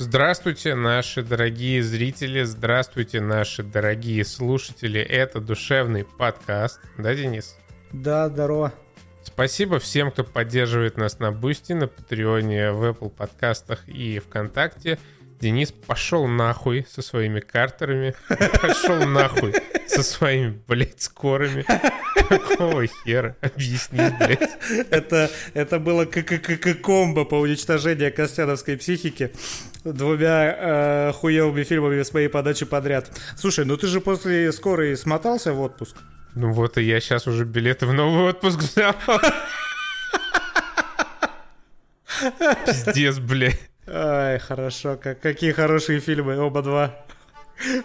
Здравствуйте, наши дорогие зрители, здравствуйте, наши дорогие слушатели. Это душевный подкаст, да, Денис? Да, здорово. Спасибо всем, кто поддерживает нас на Boosty, на Патреоне, в Apple подкастах и ВКонтакте. Денис пошел нахуй со своими картерами, пошел нахуй со своими, блядь, скорыми. Какого хера? Объясни, блядь. Это было комбо по уничтожению костяновской психики двумя хуевыми фильмами с моей подачи подряд. Слушай, ну ты же после скорой смотался в отпуск? Ну вот и я сейчас уже билеты в новый отпуск взял. Пиздец, блядь. Ай, хорошо. Какие хорошие фильмы, оба два.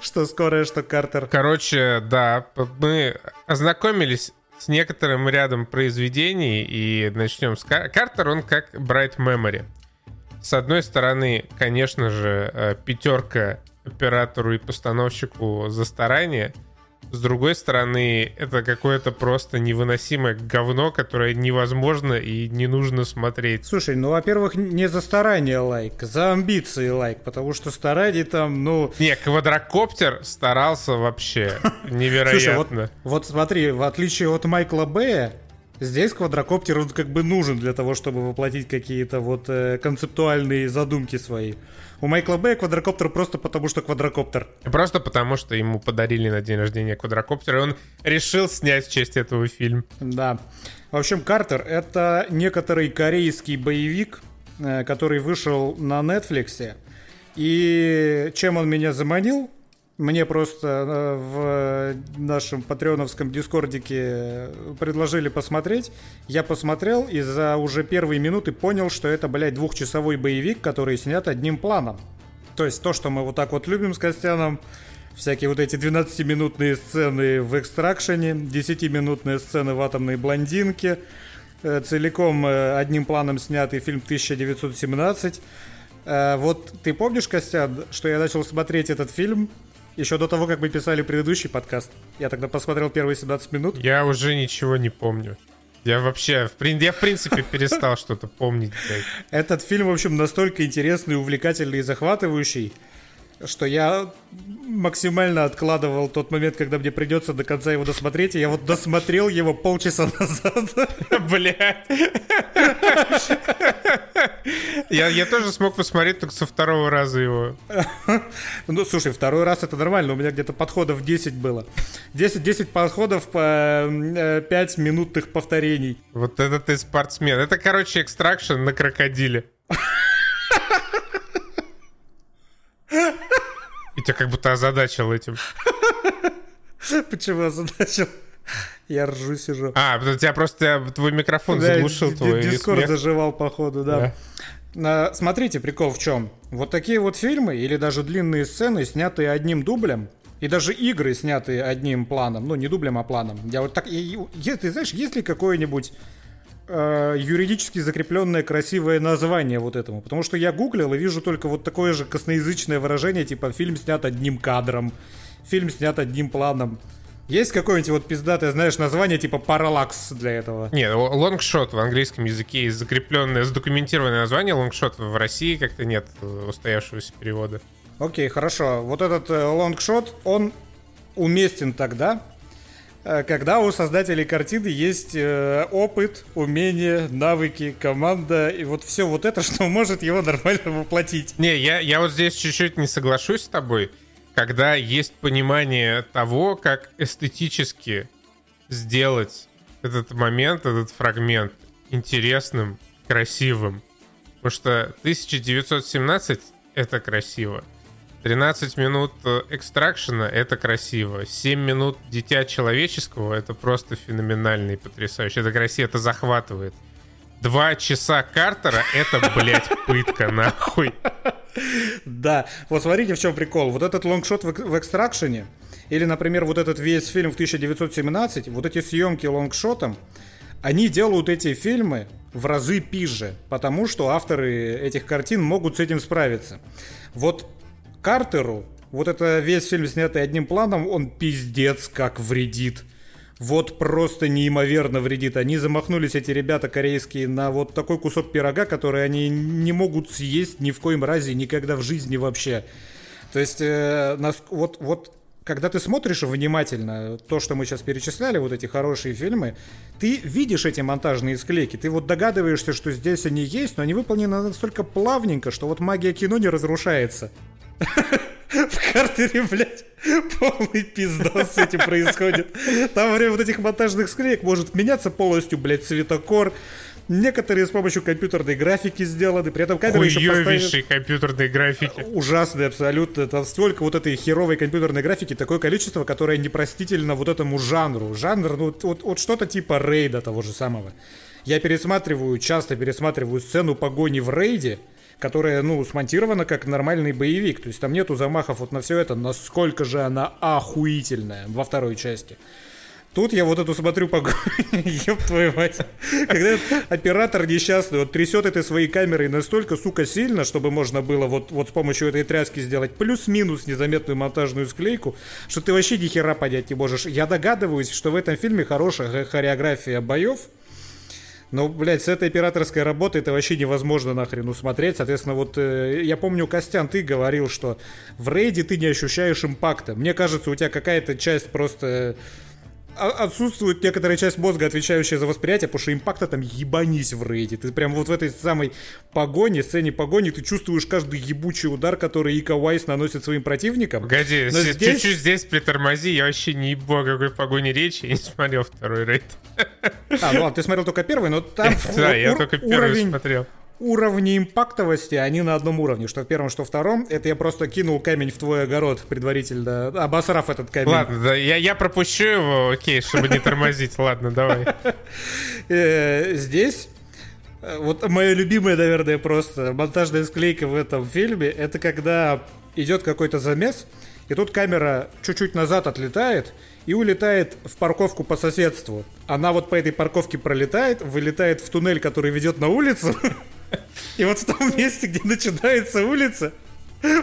Что скорая, что Картер. Короче, да, мы ознакомились с некоторым рядом произведений, и начнем с Картер, он как Bright Memory. С одной стороны, конечно же, пятерка оператору и постановщику за старание. С другой стороны, это какое-то просто невыносимое говно, которое невозможно и не нужно смотреть. Слушай, ну, во-первых, не за старание лайк, за амбиции лайк, потому что старание там, ну... Не, квадрокоптер старался вообще невероятно. Слушай, вот смотри, в отличие от Майкла Бэя, здесь квадрокоптер, он как бы нужен для того, чтобы воплотить какие-то вот концептуальные задумки свои. У Майкла Бэя квадрокоптер просто потому, что квадрокоптер. Просто потому, что ему подарили на день рождения квадрокоптер, и он решил снять в честь этого фильм. Да. В общем, Картер — это некоторый корейский боевик, который вышел на Netflix. И чем он меня заманил? Мне просто в нашем патреоновском дискордике предложили посмотреть. Я посмотрел и за уже первые минуты понял, что это, блядь, двухчасовой боевик, который снят одним планом. То есть то, что мы вот так вот любим с Костяном, всякие вот эти 12-минутные сцены в «Экстракшене», 10-минутные сцены в «Атомной блондинке», целиком одним планом снятый фильм «1917». Вот ты помнишь, Костян, что я начал смотреть этот фильм еще до того, как мы писали предыдущий подкаст? Я тогда посмотрел первые 17 минут. Я уже ничего не помню. Я вообще, в принципе, перестал что-то помнить. Этот фильм, в общем, настолько интересный, увлекательный и захватывающий, что я максимально откладывал тот момент, когда мне придется до конца его досмотреть, и я вот досмотрел его полчаса назад. Блядь. Я тоже смог посмотреть только со второго раза его. Ну, слушай, второй раз это нормально. У меня где-то подходов 10 было. 10 подходов по 5 минутных повторений. Вот это ты спортсмен. Это, короче, экстракшен на крокодиле. И тебя как будто озадачил этим. Почему озадачил? Я ржу, сижу. А, у тебя просто твой микрофон заглушил твой дискорд заживал, походу, да. Смотрите, прикол в чем. Вот такие вот фильмы или даже длинные сцены, снятые одним дублем, и даже игры, снятые одним планом. Ну, не дублем, а планом. Я вот так... Ты знаешь, есть ли какое-нибудь юридически закрепленное красивое название вот этому? Потому что я гуглил и вижу только вот такое же косноязычное выражение, типа «фильм снят одним кадром», «фильм снят одним планом». Есть какое-нибудь вот пиздатое, знаешь, название типа «параллакс» для этого? Нет, лонгшот в английском языке есть закрепленное, задокументированное название. Лонгшот в России как-то нет устоявшегося перевода. Окей, хорошо. Вот этот лонгшот, он уместен тогда, когда у создателей картины есть опыт, умение, навыки, команда и вот все вот это, что может его нормально воплотить. Не, я вот здесь чуть-чуть не соглашусь с тобой. Когда есть понимание того, как эстетически сделать этот момент, этот фрагмент интересным, красивым. Потому что 1917 — это красиво. 13 минут экстракшена — это красиво. 7 минут дитя человеческого — это просто феноменально и потрясающе. Это красиво, это захватывает. 2 часа Картера — это, блядь, пытка, нахуй. Да, вот смотрите, в чем прикол. Вот этот лонгшот в «Экстракшене» или, например, вот этот весь фильм в 1917, вот эти съемки лонгшотом, они делают эти фильмы в разы пизже, потому что авторы этих картин могут с этим справиться. Вот Картеру, вот это весь фильм, снятый одним планом, он пиздец как вредит. вот просто неимоверно вредит. Они замахнулись, эти ребята корейские, на вот такой кусок пирога, который они не могут съесть ни в коем разе, никогда в жизни вообще. То есть, когда ты смотришь внимательно то, что мы сейчас перечисляли, вот эти хорошие фильмы, ты видишь эти монтажные склейки, ты вот догадываешься, что здесь они есть, но они выполнены настолько плавненько, что вот магия кино не разрушается. В «Картере», блядь, полный пиздос с этим происходит. Там время вот этих монтажных склеек может меняться полностью, блядь, цветокор. Некоторые с помощью компьютерной графики сделаны, при этом камера еще поставит... компьютерные графики. Ужасные абсолютно. Там столько вот этой херовой компьютерной графики, такое количество, которое непростительно вот этому жанру. Жанр, ну, вот что-то типа «Рейда» того же самого. Я часто пересматриваю сцену погони в «Рейде», которая, ну, смонтирована как нормальный боевик. То есть там нету замахов вот на все это. Насколько же она охуительная во второй части. Тут я вот эту смотрю погоню, еб твою мать. Когда оператор несчастный, вот трясет этой своей камерой настолько, сука, сильно, чтобы можно было вот с помощью этой тряски сделать плюс-минус незаметную монтажную склейку, что ты вообще ни хера понять не можешь. Я догадываюсь, что в этом фильме хорошая хореография боев, но, блядь, с этой операторской работой это вообще невозможно нахрен усмотреть. Соответственно, вот я помню, Костян, ты говорил, что в «Рейде» ты не ощущаешь импакта. Мне кажется, у тебя какая-то часть просто... Отсутствует некоторая часть мозга, отвечающая за восприятие, потому что импакта там ебанись в «Рейде». Ты прям вот в этой самой погоне, сцене погони, ты чувствуешь каждый ебучий удар, который Ика Уайс наносит своим противникам. Погоди, чуть-чуть здесь притормози, я вообще не ебу, о какой погоне речи, я не смотрел второй «Рейд». А, ну ладно, ты смотрел только первый, но там... Да, я только первый смотрел. Уровни импактовости, они на одном уровне, что в первом, что в втором. Это я просто кинул камень в твой огород предварительно, обосрав этот камень. Ладно, да, я пропущу его, окей, чтобы не тормозить. Ладно, давай. Здесь вот моя любимая, наверное, просто монтажная склейка в этом фильме, это когда идет какой-то замес, и тут камера чуть-чуть назад отлетает и улетает в парковку по соседству. Она вот по этой парковке пролетает, вылетает в туннель, который ведет на улицу. И вот в том месте, где начинается улица,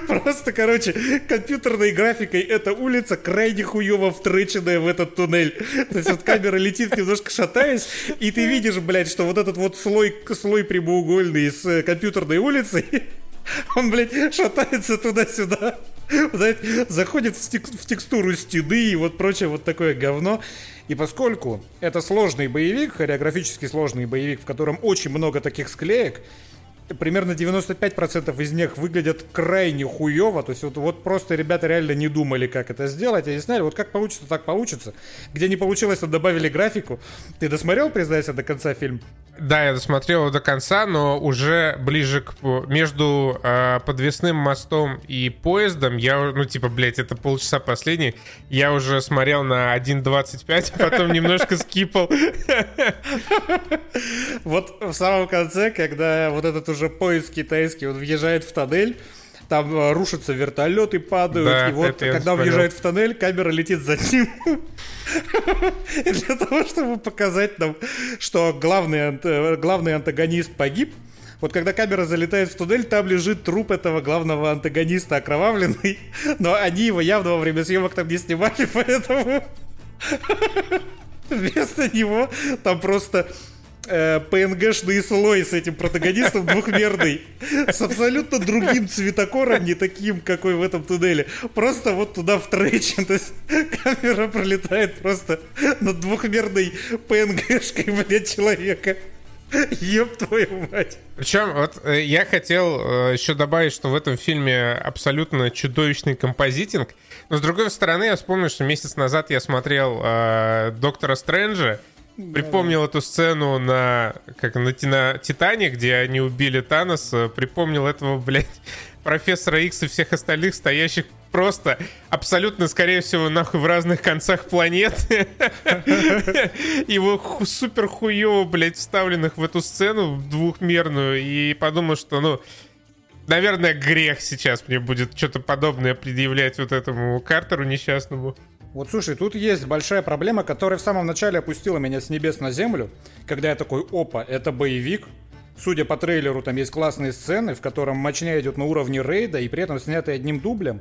просто, короче, компьютерной графикой эта улица крайне хуёво втреченная в этот туннель. То есть вот камера летит, немножко шатаясь, и ты видишь, блядь, что вот этот вот слой прямоугольный с компьютерной улицей, он, блядь, шатается туда-сюда, заходит в текстуру стены и вот прочее вот такое говно. И поскольку это сложный боевик, хореографически сложный боевик, в котором очень много таких склеек, примерно 95% из них выглядят крайне хуёво. То есть вот просто ребята реально не думали, как это сделать. Они знали, вот как получится, так получится. Где не получилось, то добавили графику. Ты досмотрел, признайся, до конца фильм? Да, я досмотрел его до конца, но уже ближе к... Между подвесным мостом и поездом я... Ну, типа, блядь, это полчаса последний. Я уже смотрел на 1.25, а потом немножко скипал. Вот в самом конце, когда вот этот уже поезд китайский, он въезжает в тоннель, там рушатся вертолеты, падают, да, и вот когда он въезжает в тоннель, камера летит за ним. И для того, чтобы показать нам, что главный антагонист погиб, вот когда камера залетает в туннель, там лежит труп этого главного антагониста, окровавленный, но они его явно во время съемок там не снимали, поэтому вместо него там просто... ПНГшный слой с этим протагонистом двухмерный, с абсолютно другим цветокором, не таким, какой в этом туннеле. Просто вот туда втречен. То есть камера пролетает просто над двухмерной ПНГшкой, блядь, человека. Ёб твою мать. Причем, вот я хотел еще добавить, что в этом фильме абсолютно чудовищный композитинг. Но с другой стороны, я вспомнил, что месяц назад я смотрел «Доктора Стрэнджа». Припомнил эту сцену на «Титане», где они убили Таноса. Припомнил этого, блядь, профессора Икс и всех остальных, стоящих просто абсолютно, скорее всего, нахуй в разных концах планеты. Его супер хуёво, блядь, вставленных в эту сцену двухмерную. И подумал, что, ну, наверное, грех сейчас мне будет что-то подобное предъявлять вот этому Картеру несчастному. Вот, слушай, тут есть большая проблема, которая в самом начале опустила меня с небес на землю, когда я такой: опа, это боевик. Судя по трейлеру, там есть классные сцены, в котором мочня идет на уровне «Рейда», и при этом снятые одним дублем.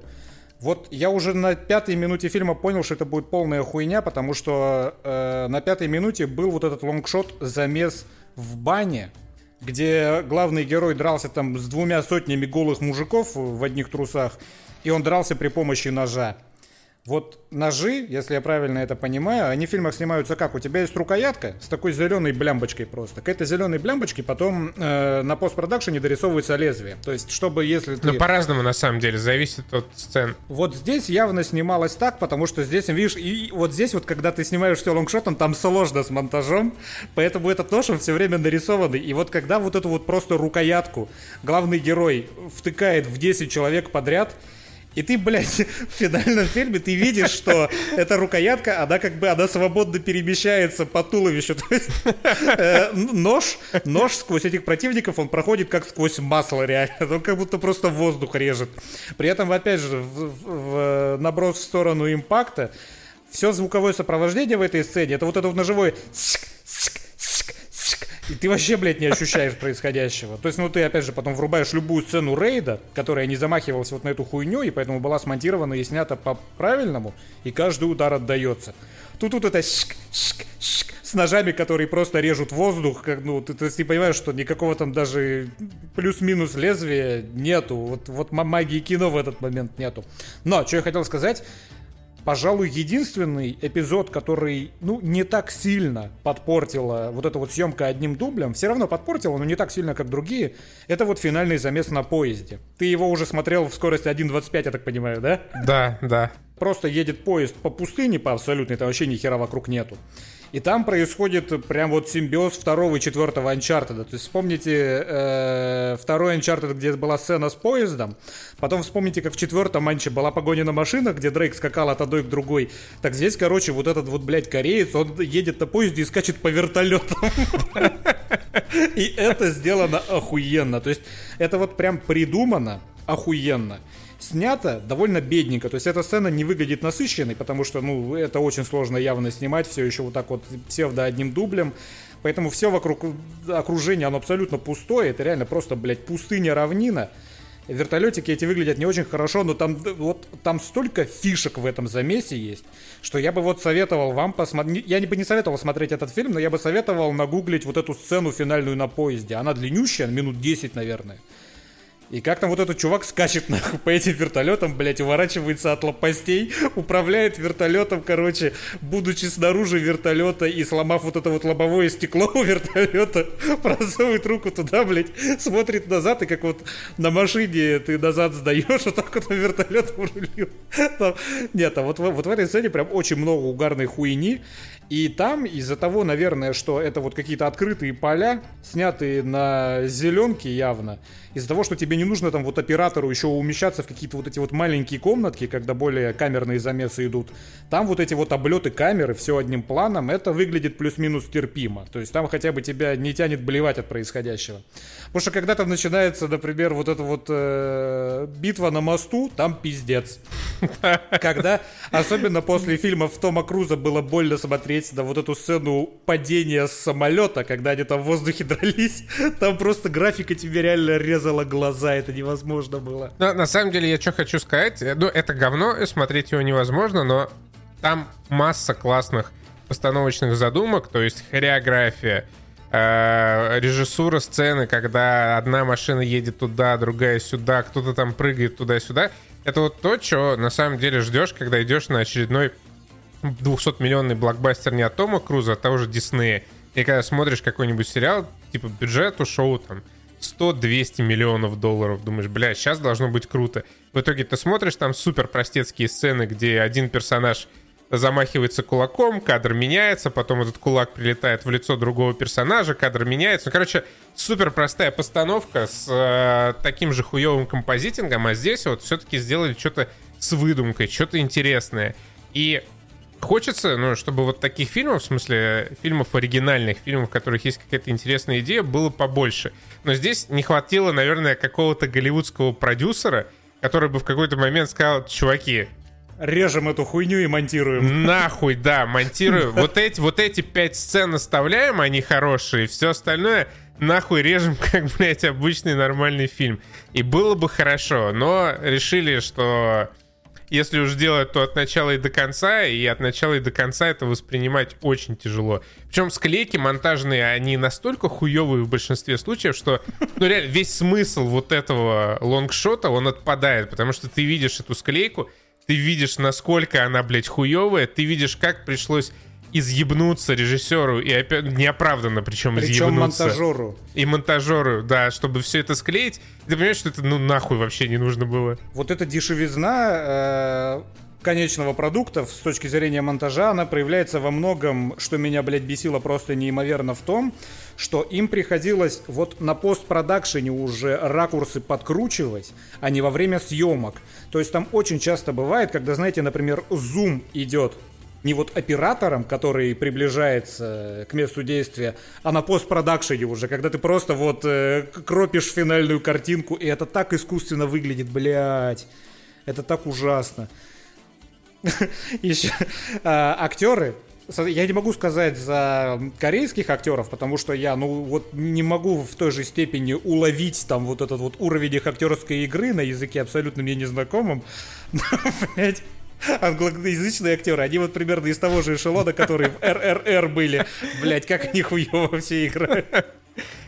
Вот я уже на пятой минуте фильма понял, что это будет полная хуйня, потому что на пятой минуте был вот этот лонгшот «Замес в бане», где главный герой дрался там с 200 голых мужиков в одних трусах, и он дрался при помощи ножа. Вот ножи, если я правильно это понимаю, они в фильмах снимаются как? У тебя есть рукоятка с такой зеленой блямбочкой просто. К этой зеленой блямбочке потом на постпродакшене дорисовывается лезвие. То есть, чтобы если ты... Ну, по-разному, на самом деле, зависит от сцен. Вот здесь явно снималось так, потому что здесь, видишь, и вот здесь вот, когда ты снимаешь все лонгшотом, там сложно с монтажом, поэтому этот нож, он все время нарисованный. И вот когда вот эту вот просто рукоятку главный герой втыкает в 10 человек подряд... И ты, блядь, в финальном фильме ты видишь, что эта рукоятка, она как бы, она свободно перемещается по туловищу. То есть нож сквозь этих противников, он проходит как сквозь масло реально. Он как будто просто воздух режет. При этом, опять же, в наброс в сторону импакта, все звуковое сопровождение в этой сцене, это вот ножевое... И ты вообще, блядь, не ощущаешь происходящего. То есть, ну, ты, опять же, потом врубаешь любую сцену Рейда, которая не замахивалась вот на эту хуйню, и поэтому была смонтирована и снята по-правильному, и каждый удар отдается. Тут это шик-шик-шик с ножами, которые просто режут воздух. Как, ну, то есть, ты понимаешь, что никакого там даже плюс-минус лезвия нету. Вот магии кино в этот момент нету. Но, что я хотел сказать... Пожалуй, единственный эпизод, который, ну, не так сильно подпортила вот эта вот съемка одним дублем, все равно подпортила, но не так сильно, как другие, это вот финальный замес на поезде. Ты его уже смотрел в скорости 1.25, я так понимаю, да? Да. Просто едет поезд по пустыне, по абсолютной, там вообще ни хера вокруг нету. И там происходит прям вот симбиоз второго и четвертого Uncharted. То есть вспомните второй Uncharted, где была сцена с поездом. Потом вспомните, как в четвертом Анче была погоня на машинах, где Дрейк скакал от одной к другой. Так здесь, короче, вот этот вот, блядь, кореец, он едет на поезде и скачет по вертолетам. И это сделано охуенно. То есть это вот прям придумано охуенно. Снято довольно бедненько, то есть эта сцена не выглядит насыщенной, потому что, ну, это очень сложно явно снимать, все еще вот так вот псевдо одним дублем, поэтому все вокруг окружение, оно абсолютно пустое, это реально просто, блядь, пустыня, равнина. Вертолетики эти выглядят не очень хорошо, но там вот там столько фишек в этом замесе есть, что я бы вот советовал вам посмотреть. Я бы не советовал смотреть этот фильм, но я бы советовал нагуглить вот эту сцену финальную на поезде. Она длиннющая, минут 10, наверное. И как там вот этот чувак скачет нахуй по этим вертолетам, блять, уворачивается от лопастей, управляет вертолетом, короче, будучи снаружи вертолета и сломав вот это вот лобовое стекло у вертолета, просовывает руку туда, блять, смотрит назад, и как вот на машине ты назад сдаешь, а так вот вертолет урулил. Нет, а вот в этой сцене прям очень много угарной хуйни. И там из-за того, наверное, что это вот какие-то открытые поля, снятые на зеленке явно, из-за того, что тебе не нужно там вот оператору еще умещаться в какие-то вот эти вот маленькие комнатки, когда более камерные замесы идут, там вот эти вот облеты камеры, все одним планом, это выглядит плюс-минус терпимо. То есть там хотя бы тебя не тянет блевать от происходящего. Потому что когда там начинается, например, вот эта вот битва на мосту, там пиздец. Когда, особенно после фильмов Тома Круза, было больно смотреть на вот эту сцену падения с самолета, когда они там в воздухе дрались, там просто графика тебе реально резала глаза, это невозможно было. Но, на самом деле, я что хочу сказать, ну, это говно, смотреть его невозможно, но там масса классных постановочных задумок, то есть хореография, режиссура сцены, когда одна машина едет туда, другая сюда, кто-то там прыгает туда-сюда. Это вот то, чего на самом деле ждешь, когда идешь на очередной 200-миллионный блокбастер не от Тома Круза, а от того же Диснея. И когда смотришь какой-нибудь сериал, типа бюджет у шоу там 100-200 миллионов долларов. Думаешь, бля, сейчас должно быть круто. В итоге ты смотришь там супер простецкие сцены, где один персонаж замахивается кулаком, кадр меняется, потом этот кулак прилетает в лицо другого персонажа, кадр меняется. Ну, короче, супер простая постановка с таким же хуевым композитингом, а здесь вот все-таки сделали что-то с выдумкой, что-то интересное. И хочется, ну, чтобы вот таких фильмов, в смысле фильмов оригинальных, фильмов, в которых есть какая-то интересная идея, было побольше. Но здесь не хватило, наверное, какого-то голливудского продюсера, который бы в какой-то момент сказал: чуваки, режем эту хуйню и монтируем. Нахуй, да, монтируем. Вот эти 5 сцен оставляем, они хорошие, все остальное нахуй режем, как, блядь, обычный нормальный фильм. И было бы хорошо, но решили, что... если уж делать, то от начала и до конца, и от начала и до конца это воспринимать очень тяжело. Причем склейки монтажные, они настолько хуевые в большинстве случаев, что, ну реально, весь смысл вот этого лонгшота, он отпадает, потому что ты видишь эту склейку, ты видишь, насколько она, блядь, хуевая, ты видишь, как пришлось изъебнуться режиссеру, и опять неоправданно, причем изъебнуться. Монтажеру. И монтажеру, да, чтобы все это склеить. Ты понимаешь, что это, ну, нахуй вообще не нужно было. Вот эта дешевизна конечного продукта с точки зрения монтажа, она проявляется во многом, что меня, блядь, бесило просто неимоверно в том, что им приходилось вот на постпродакшене уже ракурсы подкручивать, а не во время съемок. То есть там очень часто бывает, когда, знаете, например, зум идет не вот оператором, который приближается к месту действия, а на постпродакшене уже, когда ты просто вот кропишь финальную картинку, и это так искусственно выглядит, блядь. Это так ужасно. Еще актеры. Я не могу сказать за корейских актеров, потому что я, ну, вот не могу в той же степени уловить там вот этот вот уровень их актерской игры на языке абсолютно мне незнакомым. Блядь. Англоязычные актеры, они вот примерно из того же эшелона, которые в РРР были. Блять, как они хуёво все играют.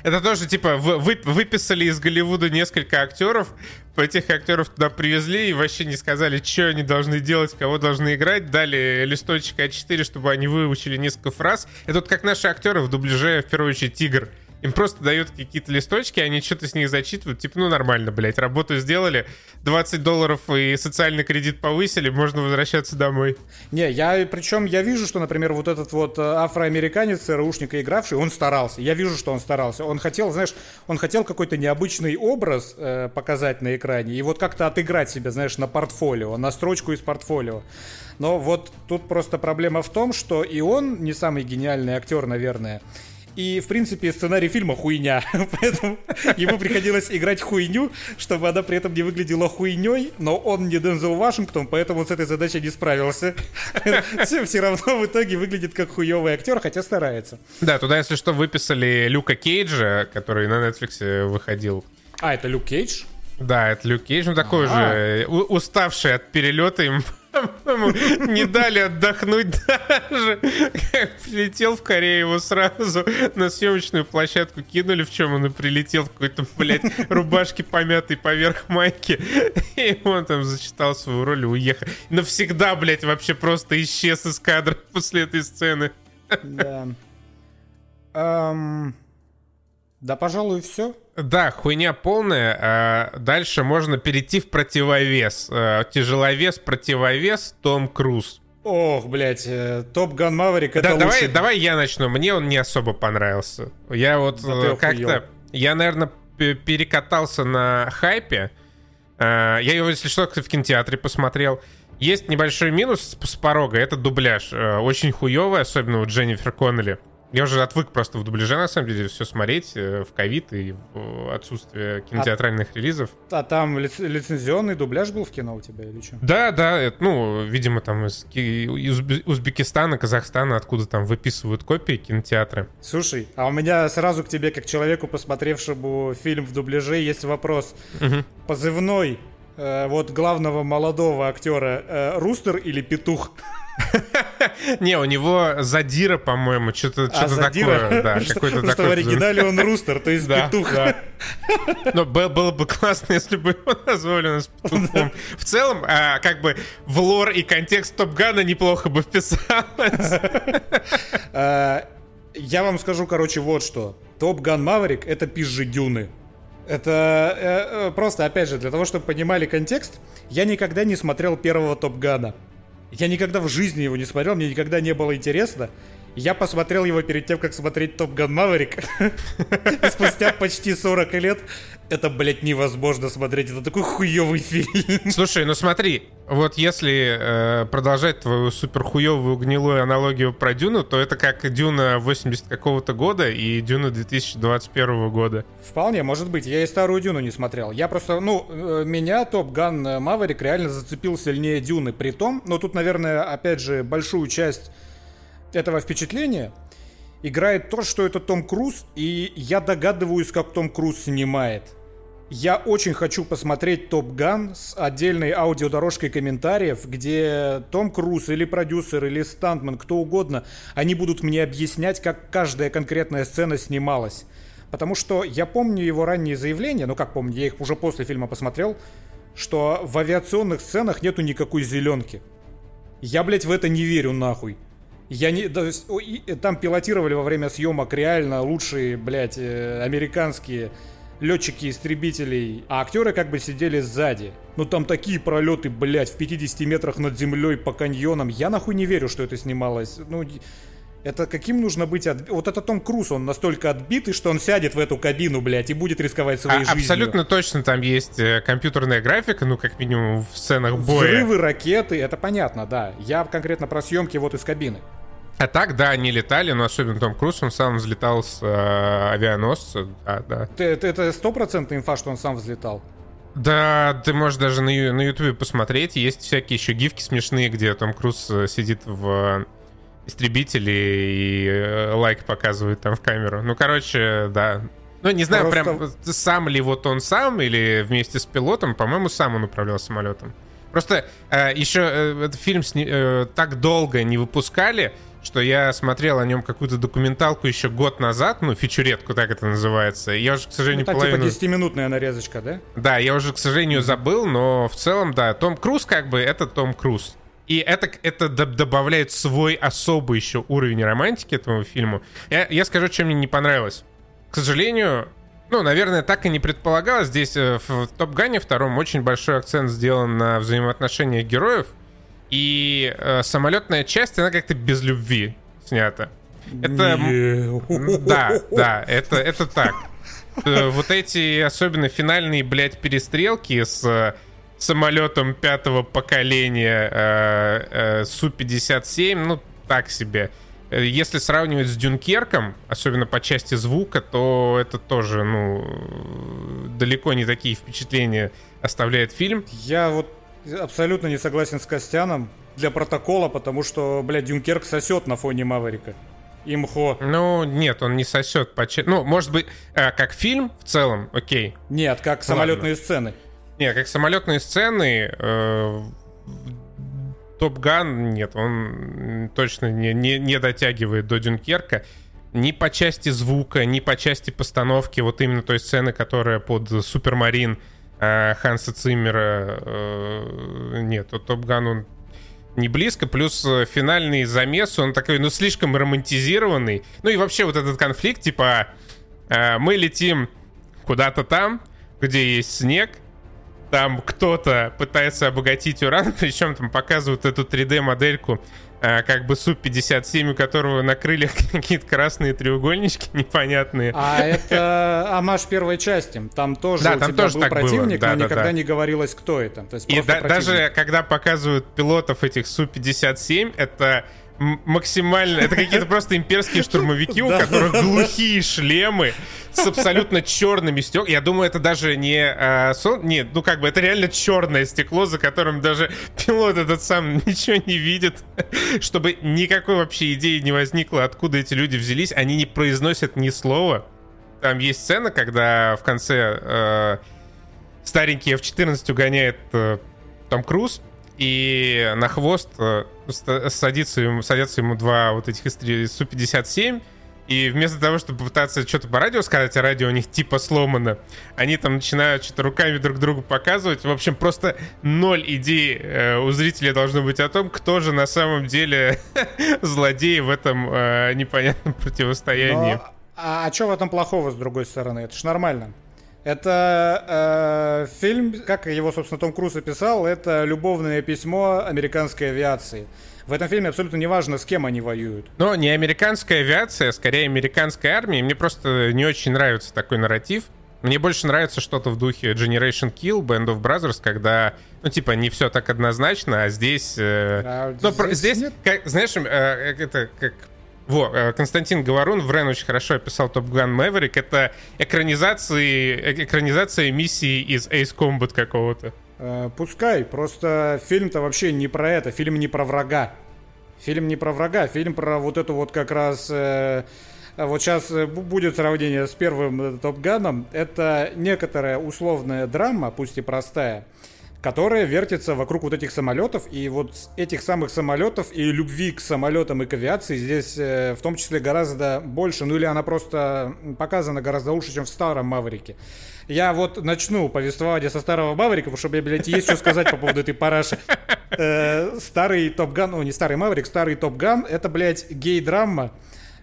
Это тоже, типа, выписали из Голливуда несколько актеров, этих актеров туда привезли и вообще не сказали, что они должны делать, кого должны играть. Дали листочек А4, чтобы они выучили несколько фраз. Это вот как наши актеры в дубляже, в первую очередь, «Тигр». Им просто дают какие-то листочки, они что-то с них зачитывают. Типа, ну нормально, блядь, работу сделали, $20 и социальный кредит повысили, можно возвращаться домой. Не, я вижу, что, например, вот этот вот афроамериканец, ЦРУшник, игравший, он старался. Я вижу, что он старался. Он хотел, знаешь, какой-то необычный образ показать на экране и вот как-то отыграть себя, знаешь, на портфолио, на строчку из портфолио. Но вот тут просто проблема в том, что и он не самый гениальный актер, наверное, и, в принципе, сценарий фильма хуйня. Поэтому ему приходилось играть хуйню, чтобы она при этом не выглядела хуйней. Но он не Дензел Вашингтон, поэтому он с этой задачей не справился. Все равно в итоге выглядит как хуёвый актер, хотя старается. Да, туда, если что, выписали Люка Кейджа, который на Netflix выходил. А, это Люк Кейдж? Да, это Люк Кейдж, он такой же уставший от перелета, им не дали отдохнуть даже. Как прилетел в Корею, его сразу на съемочную площадку кинули, в чем он и прилетел, в какой-то, блядь, рубашке помятой поверх майки. И он там зачитал свою роль и уехал. Навсегда, блядь, вообще просто исчез из кадра после этой сцены. Да. Да, пожалуй, все. Да, хуйня полная. Дальше можно перейти в противовес. Тяжеловес, Том Круз. Ох, блядь, Топ Ган Маверик это лучше. Давай я начну. Мне он не особо понравился. Я вот как-то... Я, наверное, перекатался на хайпе. Я его, если что, в кинотеатре посмотрел. Есть небольшой минус с порога. Это дубляж. Очень хуёвый, особенно у Дженнифер Коннелли. Я уже отвык просто в дубляже, на самом деле, все смотреть в ковид и в отсутствие кинотеатральных релизов. А там лицензионный дубляж был в кино у тебя или что? Да, это, ну, видимо, там из Узбекистана, Казахстана, откуда там выписывают копии кинотеатры. Слушай, а у меня сразу к тебе, как человеку, посмотревшему фильм в дубляже, есть вопрос. Угу. Позывной вот главного молодого актера Рустер или Петух? Не, у него задира, по-моему, что-то такое, да, какой-то такой. Что в оригинале он Рустер, то есть Петух. Но было бы классно, если бы его назвали у нас Петухом. В целом, как бы в лор и контекст Топ Гана неплохо бы вписалось. Я вам скажу, короче, вот что. Топ Ган Маверик — это пизжи Дюны. Это просто, опять же, для того, чтобы понимали контекст, я никогда не смотрел первого Топ Гана. Я никогда в жизни его не смотрел, мне никогда не было интересно. Я посмотрел его перед тем, как смотреть Топ Ган Маверик. И спустя почти 40 лет это, блядь, невозможно смотреть. Это такой хуёвый фильм. Слушай, ну смотри, вот если продолжать твою суперхуёвую гнилую аналогию про Дюну, то это как Дюна 80 какого-то года и Дюна 2021 года. Вполне, может быть. Я и старую Дюну не смотрел. Я просто, меня Топ Ган Маверик реально зацепил сильнее Дюны. Притом, но тут, наверное, опять же, большую часть этого впечатления играет то, что это Том Круз, и я догадываюсь, как Том Круз снимает. Я очень хочу посмотреть «Топ Ган» с отдельной аудиодорожкой комментариев, где Том Круз или продюсер, или стантман, кто угодно, они будут мне объяснять, как каждая конкретная сцена снималась. Потому что я помню его ранние заявления, ну как помню, я их уже после фильма посмотрел, что в авиационных сценах нету никакой зеленки. Я, блядь, в это не верю нахуй. Там пилотировали во время съемок реально лучшие, блядь, американские летчики истребителей, а актеры как бы сидели сзади. Ну там такие пролеты, блядь, в 50 метрах над землей по каньонам. Я нахуй не верю, что это снималось. Ну, это каким нужно быть... Вот это Том Круз, он настолько отбитый, что он сядет в эту кабину, блядь, и будет рисковать своей жизнью. Абсолютно точно там есть компьютерная графика, ну, как минимум, в сценах боя. Взрывы, ракеты, это понятно, да. Я конкретно про съемки вот из кабины. А так, да, они летали, но особенно Том Круз, он сам взлетал с авианосца, да. Это 100% инфа, что он сам взлетал? Да, ты можешь даже на Ютубе посмотреть, есть всякие еще гифки смешные, где Том Круз сидит в истребителе и лайк показывает там в камеру. Ну, короче, да. Ну, не знаю, прям сам ли вот он сам или вместе с пилотом, по-моему, сам он управлял самолетом. Просто еще этот фильм так долго не выпускали, что я смотрел о нем какую-то документалку еще год назад, ну, фичуретку, так это называется. Я уже, к сожалению, ну, так, половину... типа 10-минутная нарезочка, да? Да, я уже, к сожалению, забыл, но в целом, да, Том Круз, как бы, это Том Круз. И это добавляет свой особый еще уровень романтики этому фильму. Я скажу, что мне не понравилось. К сожалению, ну, наверное, так и не предполагалось. Здесь в «Топ Гане» втором очень большой акцент сделан на взаимоотношениях героев. И самолетная часть, она как-то без любви снята. Это... Да, да, это так. Вот эти, особенно финальные, блядь, перестрелки с самолетом пятого поколения Су-57, ну, так себе. Если сравнивать с «Дюнкерком», особенно по части звука, то это тоже, ну, далеко не такие впечатления оставляет фильм. Я вот абсолютно не согласен с Костяном для протокола, потому что, блядь, «Дюнкерк» сосет на фоне «Маверика». Имхо. Ну, нет, он не сосет. Ну, может быть, как фильм в целом, окей. Нет, как самолетные сцены. Нет, как самолетные сцены, «Топ Ган», нет, он точно не дотягивает до «Дюнкерка». Ни по части звука, ни по части постановки, вот именно той сцены, которая под «Супермарин» Ханса Циммера, нет, «Топ Ган» он не близко, плюс финальный замес, он такой, ну, слишком романтизированный, ну, и вообще вот этот конфликт, типа, мы летим куда-то там, где есть снег, там кто-то пытается обогатить уран, причем там показывают эту 3D-модельку, как бы Су-57, у которого на крыльях какие-то красные треугольнички непонятные. А это омаж первой части. Там тоже да, у там тебя тоже был противник, да, но да, никогда не говорилось, кто это. То есть и даже когда показывают пилотов этих Су-57, это максимально... Это какие-то просто имперские штурмовики, у которых глухие шлемы с абсолютно черными стеклами. Я думаю, это даже не... Нет, ну как бы это реально черное стекло, за которым даже пилот этот сам ничего не видит. Чтобы никакой вообще идеи не возникло, откуда эти люди взялись. Они не произносят ни слова. Там есть сцена, когда в конце старенький F-14 угоняет Том Круз. И на хвост садятся ему два вот этих Су-57. И вместо того, чтобы пытаться что-то по радио сказать, а радио у них типа сломано, они там начинают что-то руками друг другу показывать. В общем, просто ноль идей у зрителя должно быть о том, кто же на самом деле злодей в этом непонятном противостоянии. Но, а что в этом плохого, с другой стороны? Это ж нормально. Это фильм, как его, собственно, Том Круз описал, это любовное письмо американской авиации. В этом фильме абсолютно не важно, с кем они воюют. Но не американская авиация, а скорее американская армия. Мне просто не очень нравится такой нарратив. Мне больше нравится что-то в духе Generation Kill, Band of Brothers, когда, ну, типа, не все так однозначно, а здесь... здесь как, знаешь, это как... Константин Говорун в Рен очень хорошо описал Top Gun Maverick. Это экранизация миссии из Ace Combat какого-то. Пускай, просто фильм-то вообще не про это. Фильм не про врага. Фильм про вот эту вот как раз вот сейчас будет сравнение с первым Топ Ганом, это некоторая условная драма, пусть и простая, которая вертится вокруг вот этих самолетов, и вот этих самых самолетов и любви к самолетам и к авиации здесь в том числе гораздо больше, ну или она просто показана гораздо лучше, чем в старом «Маврике». Я вот начну повествовать со старого «Маврика», потому что мне, блядь, есть что сказать по поводу этой параши. Старый Топ Ган, ну не старый «Маврик», старый Топ Ган — это, блядь, гей-драма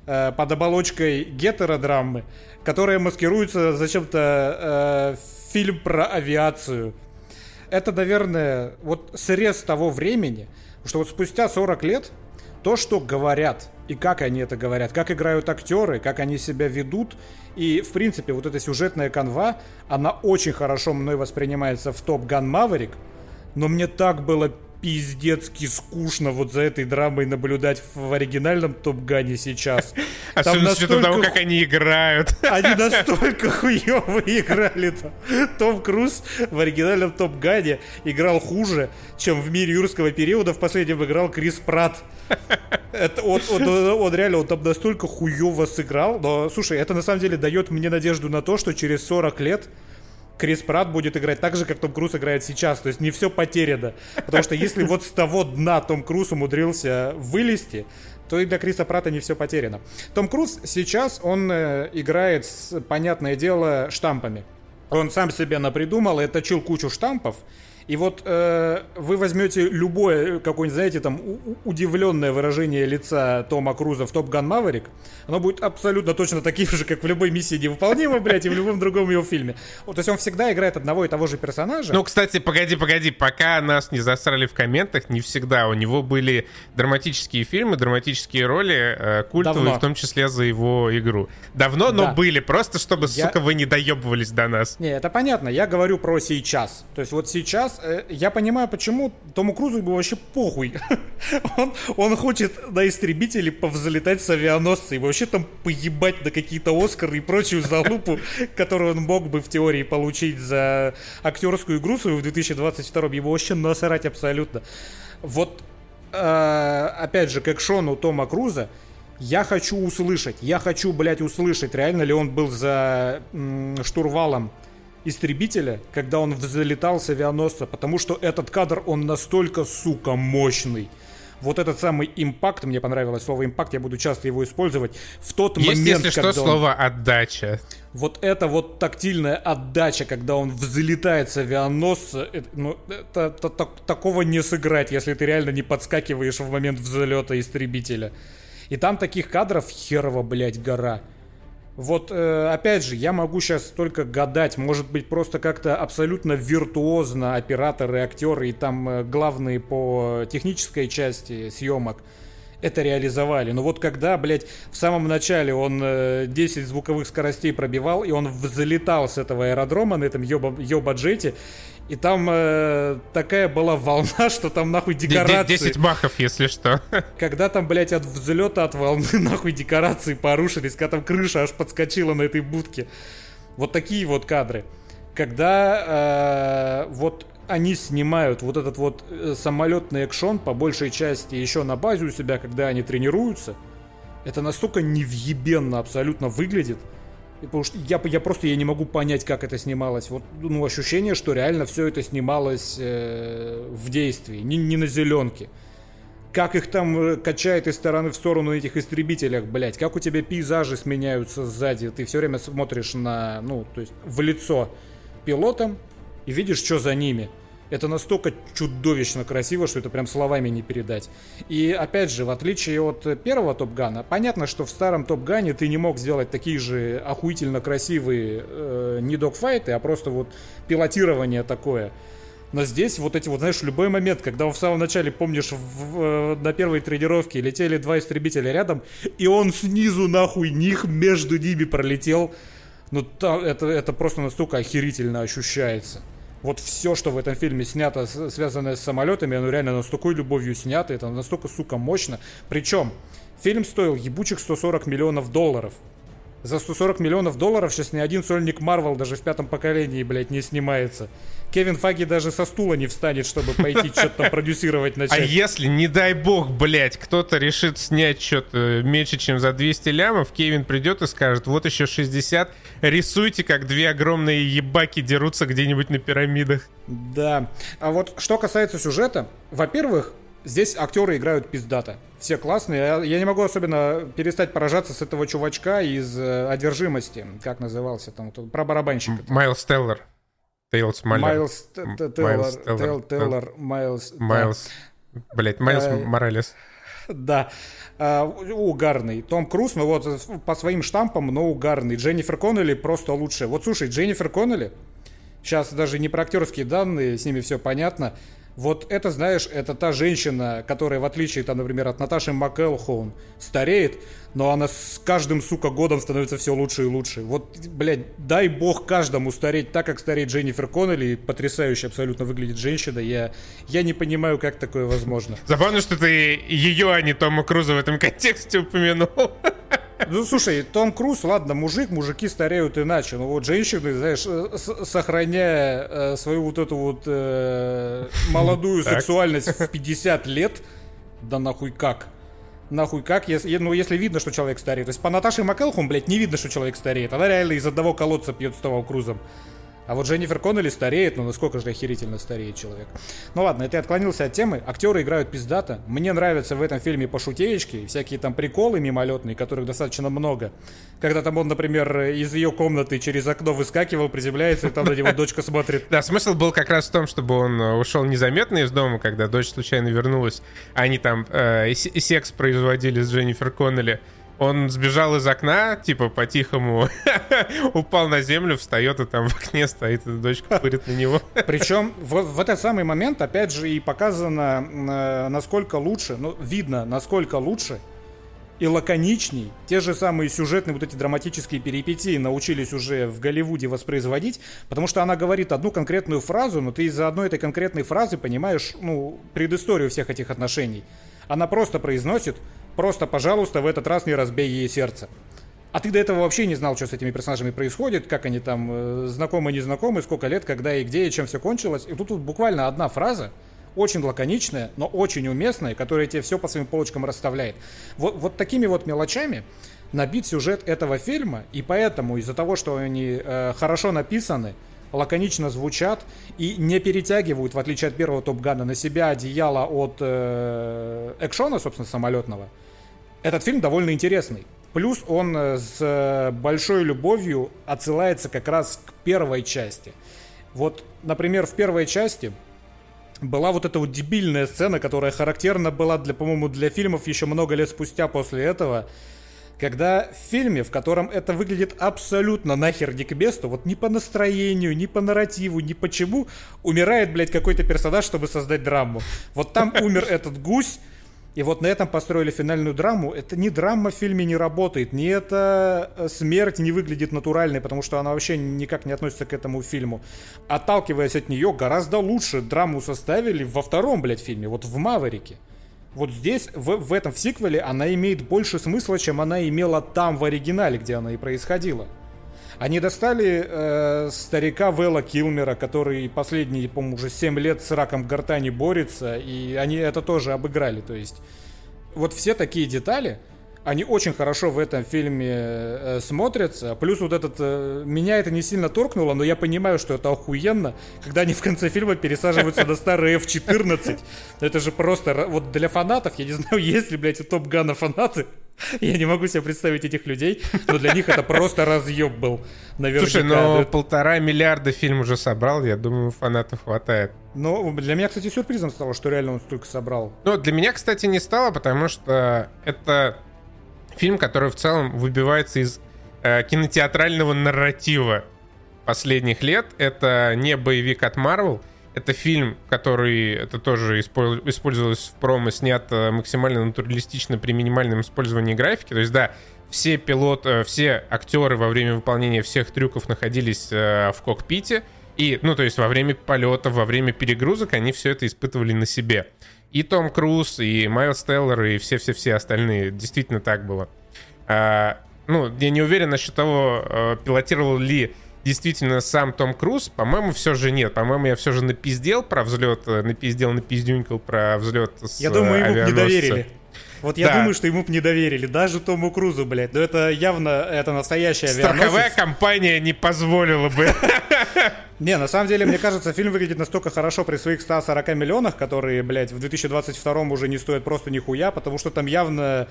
под оболочкой гетеродрамы, которая маскируется зачем-то фильм про авиацию. Это, наверное, вот срез того времени, что вот спустя 40 лет то, что говорят, и как они это говорят, как играют актеры, как они себя ведут, и, в принципе, вот эта сюжетная канва, она очень хорошо мной воспринимается в Топ Ган Маверик, но мне так было пиздецки скучно вот за этой драмой наблюдать в оригинальном Топ Гане сейчас. Особенно с учетом того, как они играют. Они настолько хуёво играли. Том Круз в оригинальном Топ Гане играл хуже, чем в «Мире юрского периода» в последнем играл Крис Пратт. Он реально, он там настолько хуёво сыграл. Но, слушай, это на самом деле дает мне надежду на то, что через 40 лет Крис Пратт будет играть так же, как Том Круз играет сейчас. То есть не все потеряно. Потому что если вот с того дна Том Круз умудрился вылезти, то и для Криса Пратта не все потеряно. Том Круз сейчас, он играет, понятное дело, штампами. Он сам себе напридумал, это чил кучу штампов. И вот вы возьмете любое какое-нибудь, знаете, там удивленное выражение лица Тома Круза в Топ Ган Маверик, оно будет абсолютно точно таким же, как в любой миссии невыполнима, блядь, и в любом другом его фильме. Вот, то есть он всегда играет одного и того же персонажа. Ну, кстати, погоди, пока нас не засрали в комментах, не всегда. У него были драматические фильмы, драматические роли, культовые, давно, в том числе за его игру. Давно, но да, были, просто чтобы, сука, вы не доебывались до нас. Не, это понятно, я говорю про сейчас. То есть вот сейчас я понимаю, почему Тому Крузу был вообще похуй. Он хочет на истребителе повзлетать с авианосца. Его вообще там поебать на какие-то «Оскары» и прочую залупу, которую он мог бы в теории получить за актерскую игру свою в 2022-м. Его вообще насрать абсолютно. Вот, опять же, к экшону Тома Круза я хочу услышать. Я хочу, блядь, услышать, реально ли он был за штурвалом истребителя, когда он взлетал с авианосца, потому что этот кадр, он настолько, сука, мощный. Вот этот самый импакт, мне понравилось слово «импакт», я буду часто его использовать. В тот момент, если что, когда он... слово «отдача». Вот это вот тактильная отдача, когда он взлетает с авианосца, такого не сыграть, если ты реально не подскакиваешь в момент взлета истребителя. И там таких кадров херово, блядь, гора. Вот, опять же, я могу сейчас только гадать, может быть, просто как-то абсолютно виртуозно операторы, актеры и там главные по технической части съемок это реализовали. Но вот когда, блядь, в самом начале он 10 звуковых скоростей пробивал, и он взлетал с этого аэродрома на этом ёба-джете, и там такая была волна, что там нахуй декорации. 10 махов, если что. Когда там, блядь, от взлета, от волны нахуй декорации порушились, когда там крыша аж подскочила на этой будке. Вот такие вот кадры. Когда вот они снимают вот этот вот самолетный экшон, по большей части еще на базе у себя, когда они тренируются, это настолько невъебенно абсолютно выглядит. Потому что я не могу понять, как это снималось. Вот, ну, ощущение, что реально все это снималось в действии, не на зеленке. Как их там качает из стороны в сторону этих истребителях, блять. Как у тебя пейзажи сменяются сзади. Ты все время смотришь на, ну, то есть в лицо пилотам и видишь, что за ними. Это настолько чудовищно красиво, что это прям словами не передать. И опять же, в отличие от первого Топ Гана, понятно, что в старом Топ Гане ты не мог сделать такие же охуительно красивые не догфайты, а просто вот пилотирование такое. Но здесь вот эти вот, знаешь, любой момент, когда в самом начале, помнишь, на первой тренировке летели два истребителя рядом, и он снизу нахуй них между ними пролетел. Ну это просто настолько охерительно ощущается. Вот все, что в этом фильме снято, связанное с самолетами, оно реально настолько любовью снято, это настолько, сука, мощно. Причем фильм стоил ебучих $140 миллионов. За 140 миллионов долларов сейчас ни один сольник Марвел даже в пятом поколении, блядь, не снимается. Кевин Фаги даже со стула не встанет, чтобы пойти что-то там продюсировать начать. А если, не дай бог, блядь, кто-то решит снять что-то меньше, чем за 200 лямов, Кевин придет и скажет, вот еще 60, рисуйте, как две огромные ебаки дерутся где-нибудь на пирамидах. Да. А вот что касается сюжета, во-первых, здесь актеры играют пиздато. Все классные. Я не могу особенно перестать поражаться с этого чувачка из «Одержимости». Как назывался там? Про барабанщика. Майлз Теллер. Майлз Теллер. Майлз. Блять, Майлз Моралес. Да. Угарный. Том Круз, ну вот по своим штампам, но угарный. Дженнифер Коннелли просто лучшая. Вот слушай, Дженнифер Коннелли, сейчас даже не про актерские данные, с ними все понятно. Вот это, знаешь, это та женщина, которая, в отличие, там, например, от Наташи МакЭлхоун, стареет, но она с каждым, сука, годом становится все лучше и лучше. Вот, блядь, дай бог каждому стареть так, как стареет Дженнифер Коннелли. Потрясающе абсолютно выглядит женщина. Я не понимаю, как такое возможно. Забавно, что ты ее, а не Тома Круза в этом контексте упомянул. Ну, слушай, Том Круз, ладно, мужики стареют иначе, но вот женщины, знаешь, сохраняя свою вот эту вот молодую сексуальность в 50 лет, да нахуй как? Нахуй как, если видно, что человек стареет. То есть по Наташе МакЭлхоун, блядь, не видно, что человек стареет. Она реально из одного колодца пьет с Томом Крузом. А вот Дженнифер Коннелли стареет, ну насколько же охерительно стареет человек. Ну ладно, это я отклонился от темы. Актеры играют пиздато. Мне нравятся в этом фильме пошутеечки, всякие там приколы мимолетные, которых достаточно много. Когда там он, например, из ее комнаты через окно выскакивал, приземляется, и там на него дочка смотрит. Да, смысл был как раз в том, чтобы он ушел незаметно из дома, когда дочь случайно вернулась. Они там секс производили с Дженнифер Коннелли. Он сбежал из окна, типа, по-тихому, упал на землю, встает, и там в окне стоит, и дочка пырит на него. Причем в этот самый момент, опять же, и показано, насколько лучше, ну, видно, насколько лучше и лаконичней те же самые сюжетные вот эти драматические перипетии научились уже в Голливуде воспроизводить, потому что она говорит одну конкретную фразу, но ты из-за одной этой конкретной фразы понимаешь, ну, предысторию всех этих отношений. Она просто произносит: просто, пожалуйста, в этот раз не разбей ей сердце. А ты до этого вообще не знал, что с этими персонажами происходит, как они там знакомы, незнакомы, сколько лет, когда и где, и чем все кончилось. И тут буквально одна фраза, очень лаконичная, но очень уместная, которая тебе все по своим полочкам расставляет. Вот такими вот мелочами набит сюжет этого фильма, и поэтому из-за того, что они хорошо написаны, лаконично звучат и не перетягивают, в отличие от первого Топ Гана, на себя одеяло от экшона, собственно, самолетного. Этот фильм довольно интересный. Плюс он с большой любовью отсылается как раз к первой части. Вот, например, в первой части была вот эта вот дебильная сцена, которая характерна была, для фильмов еще много лет спустя после этого, когда в фильме, в котором это выглядит абсолютно нахер не к месту, вот ни по настроению, ни по нарративу, ни почему, умирает, блядь, какой-то персонаж, чтобы создать драму. Вот там умер этот гусь, и вот на этом построили финальную драму. Это ни драма в фильме не работает, ни эта смерть не выглядит натуральной, потому что она вообще никак не относится к этому фильму. Отталкиваясь от нее, гораздо лучше драму составили во втором, блядь, фильме, вот в «Маврике». Вот здесь, в этом в сиквеле, она имеет больше смысла, чем она имела там, в оригинале, где она и происходила. Они достали старика Вэлла Килмера, который последние, по-моему, уже 7 лет с раком гортани борется, и они это тоже обыграли. То есть вот все такие детали, они очень хорошо в этом фильме смотрятся. Плюс вот этот... меня это не сильно торкнуло, но я понимаю, что это охуенно, когда они в конце фильма пересаживаются на старый F-14. Это же просто... Вот для фанатов, я не знаю, есть ли, блядь, у Топ Гана фанаты. Я не могу себе представить этих людей, но для них это просто разъеб был. Наверняка. Слушай, но 1,5 миллиарда фильм уже собрал, я думаю, фанатов хватает. Ну, для меня, кстати, сюрпризом стало, что реально он столько собрал. Ну, для меня, кстати, не стало, потому что это... фильм, который в целом выбивается из кинотеатрального нарратива последних лет. Это не боевик от Marvel. Это фильм, который это тоже использовалось в промо, снят максимально натуралистично при минимальном использовании графики. То есть, да, все актеры во время выполнения всех трюков находились в кокпите. И, ну, то есть, во время полета, во время перегрузок они все это испытывали на себе. И Том Круз, и Майлз Теллер, и все-все-все остальные. Действительно так было. Ну, я не уверен насчет того, пилотировал ли действительно сам Том Круз. По-моему, все же нет. По-моему, я все же напиздел про взлет, напиздюнькал про взлет с авианосца. Я думаю, ему бы не доверили. Вот я думаю, что ему бы не доверили. Даже Тому Крузу, блядь. Но это явно, это настоящий авианосец. Страховая компания не позволила бы. Не, на самом деле, мне кажется, фильм выглядит настолько хорошо при своих 140 миллионах, которые, блядь, в 2022-м уже не стоят просто нихуя, потому что там явно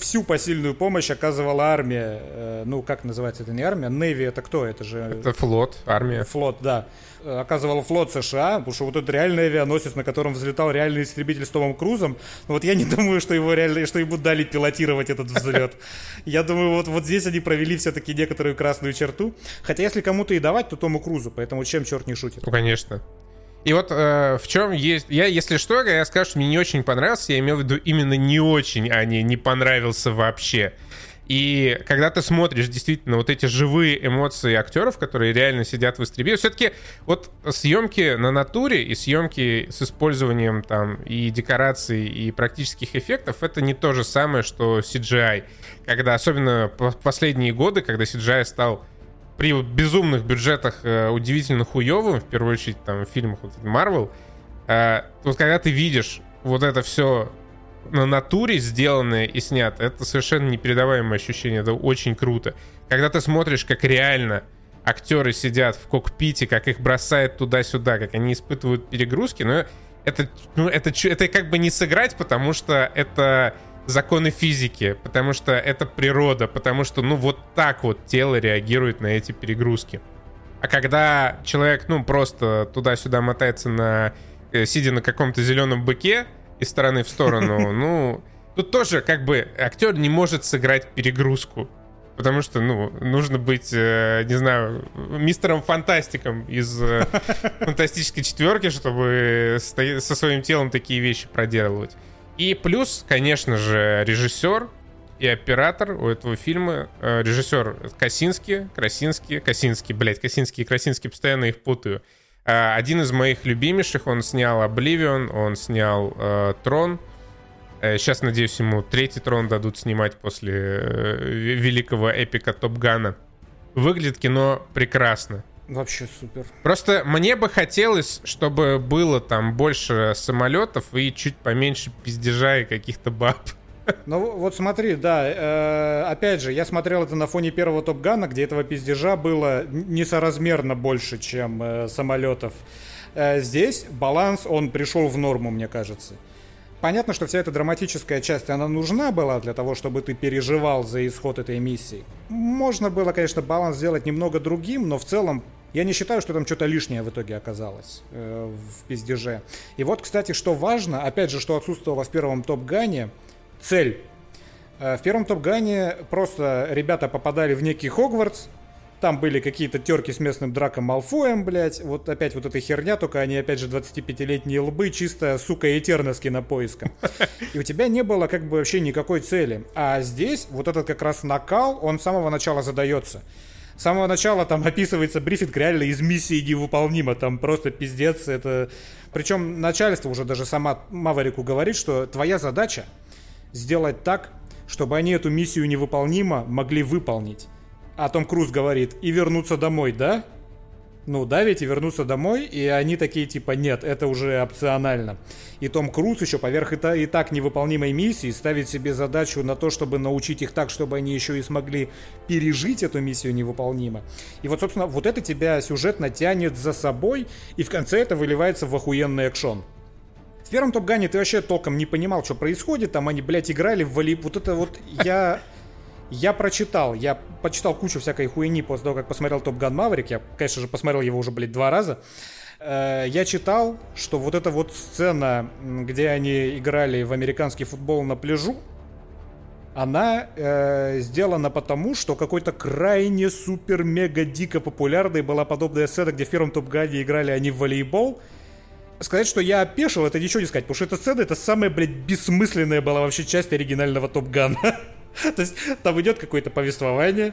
всю посильную помощь оказывала армия. Ну, как называется это? Не армия? Navy это кто? Это же... Это флот, армия. Флот, да. Оказывал флот США, потому что вот этот реальный авианосец, на котором взлетал реальный истребитель с Томом Крузом. Но вот я не думаю, что его реально, что ему дали пилотировать этот взлет. Я думаю, вот здесь они провели все-таки некоторую красную черту. Хотя если кому-то и давать, то Тому Крузу. Поэтому чем черт не шутит? Ну, конечно. И вот в чем есть... Я, если что, я скажу, что мне не очень понравился. Я имел в виду именно не очень, а не понравился вообще. И когда ты смотришь действительно вот эти живые эмоции актеров, которые реально сидят в истребителе, все-таки вот съемки на натуре и съемки с использованием там и декораций, и практических эффектов, это не то же самое, что CGI. Когда, особенно в последние годы, когда CGI стал при безумных бюджетах удивительно хуёвым, в первую очередь там в фильмах Marvel, вот когда ты видишь вот это все на натуре сделанное и снято, это совершенно непередаваемое ощущение, это очень круто. Когда ты смотришь, как реально актеры сидят в кокпите, как их бросает туда-сюда, как они испытывают перегрузки, но это как бы не сыграть, потому что это законы физики, потому что это природа, потому что, ну, вот так вот тело реагирует на эти перегрузки. А когда человек, ну, просто туда-сюда мотается на... сидя на каком-то зеленом быке, из стороны в сторону, ну... Тут тоже, как бы, актер не может сыграть перегрузку. Потому что, ну, нужно быть, не знаю, мистером Фантастиком из Фантастической четверки, чтобы со своим телом такие вещи проделывать. И плюс, конечно же, режиссер и оператор у этого фильма. Режиссер Косинский, блядь, Косинский и Красинский, постоянно их путаю. Один из моих любимейших, он снял Oblivion, он снял Трон. Сейчас, надеюсь, ему третий Трон дадут снимать после великого эпика Топ Гана. Выглядит кино прекрасно. Вообще супер. Просто мне бы хотелось, чтобы было там больше самолетов и чуть поменьше пиздежа и каких-то баб. Ну вот смотри, да, опять же, я смотрел это на фоне первого Топ Гана, где этого пиздежа было несоразмерно больше, чем самолетов. Здесь баланс, он пришел в норму, мне кажется. Понятно, что вся эта драматическая часть, она нужна была для того, чтобы ты переживал за исход этой миссии. Можно было, конечно, баланс сделать немного другим, но в целом я не считаю, что там что-то лишнее в итоге оказалось в пиздеже. И вот, кстати, что важно, опять же, что отсутствовало в первом Топ Гане, цель. В первом Топ Гане просто ребята попадали в некий Хогвартс, там были какие-то терки с местным Драко Малфоем, блять, вот опять вот эта херня, только они опять же 25-летние лбы, чисто, сука, Этерна с кинопоиском. И у тебя не было как бы вообще никакой цели. А здесь вот этот как раз накал, он с самого начала задается. С самого начала там описывается брифинг реально из миссии невыполнима, там просто пиздец, это... Причем начальство уже даже сама Маварику говорит, что твоя задача сделать так, чтобы они эту миссию невыполнимо могли выполнить. А Том Круз говорит, и вернуться домой, да? Ну да, ведь и вернуться домой. И они такие типа, нет, это уже опционально. И Том Круз еще поверх и так невыполнимой миссии ставит себе задачу на то, чтобы научить их так, чтобы они еще и смогли пережить эту миссию невыполнимо. И вот, собственно, вот это тебя сюжетно тянет за собой, и в конце это выливается в охуенный экшон. В первом Топ Гане ты вообще толком не понимал, что происходит. Там они, блядь, играли в волейбол. Вот это вот Я почитал кучу всякой хуйни после того, как посмотрел Топ Ган Маврик. Я, конечно же, посмотрел его уже, блядь, 2 раза. Я читал, что вот эта вот сцена, где они играли в американский футбол на пляжу, она сделана потому, что какой-то крайне супер-мега-дико популярной была подобная сцена, где в первом Топ Гане играли они в волейбол. Сказать, что я опешил, это ничего не сказать, потому что эта сцена, это самая, блядь, бессмысленная была вообще часть оригинального Топ Гана. То есть там идет какое-то повествование,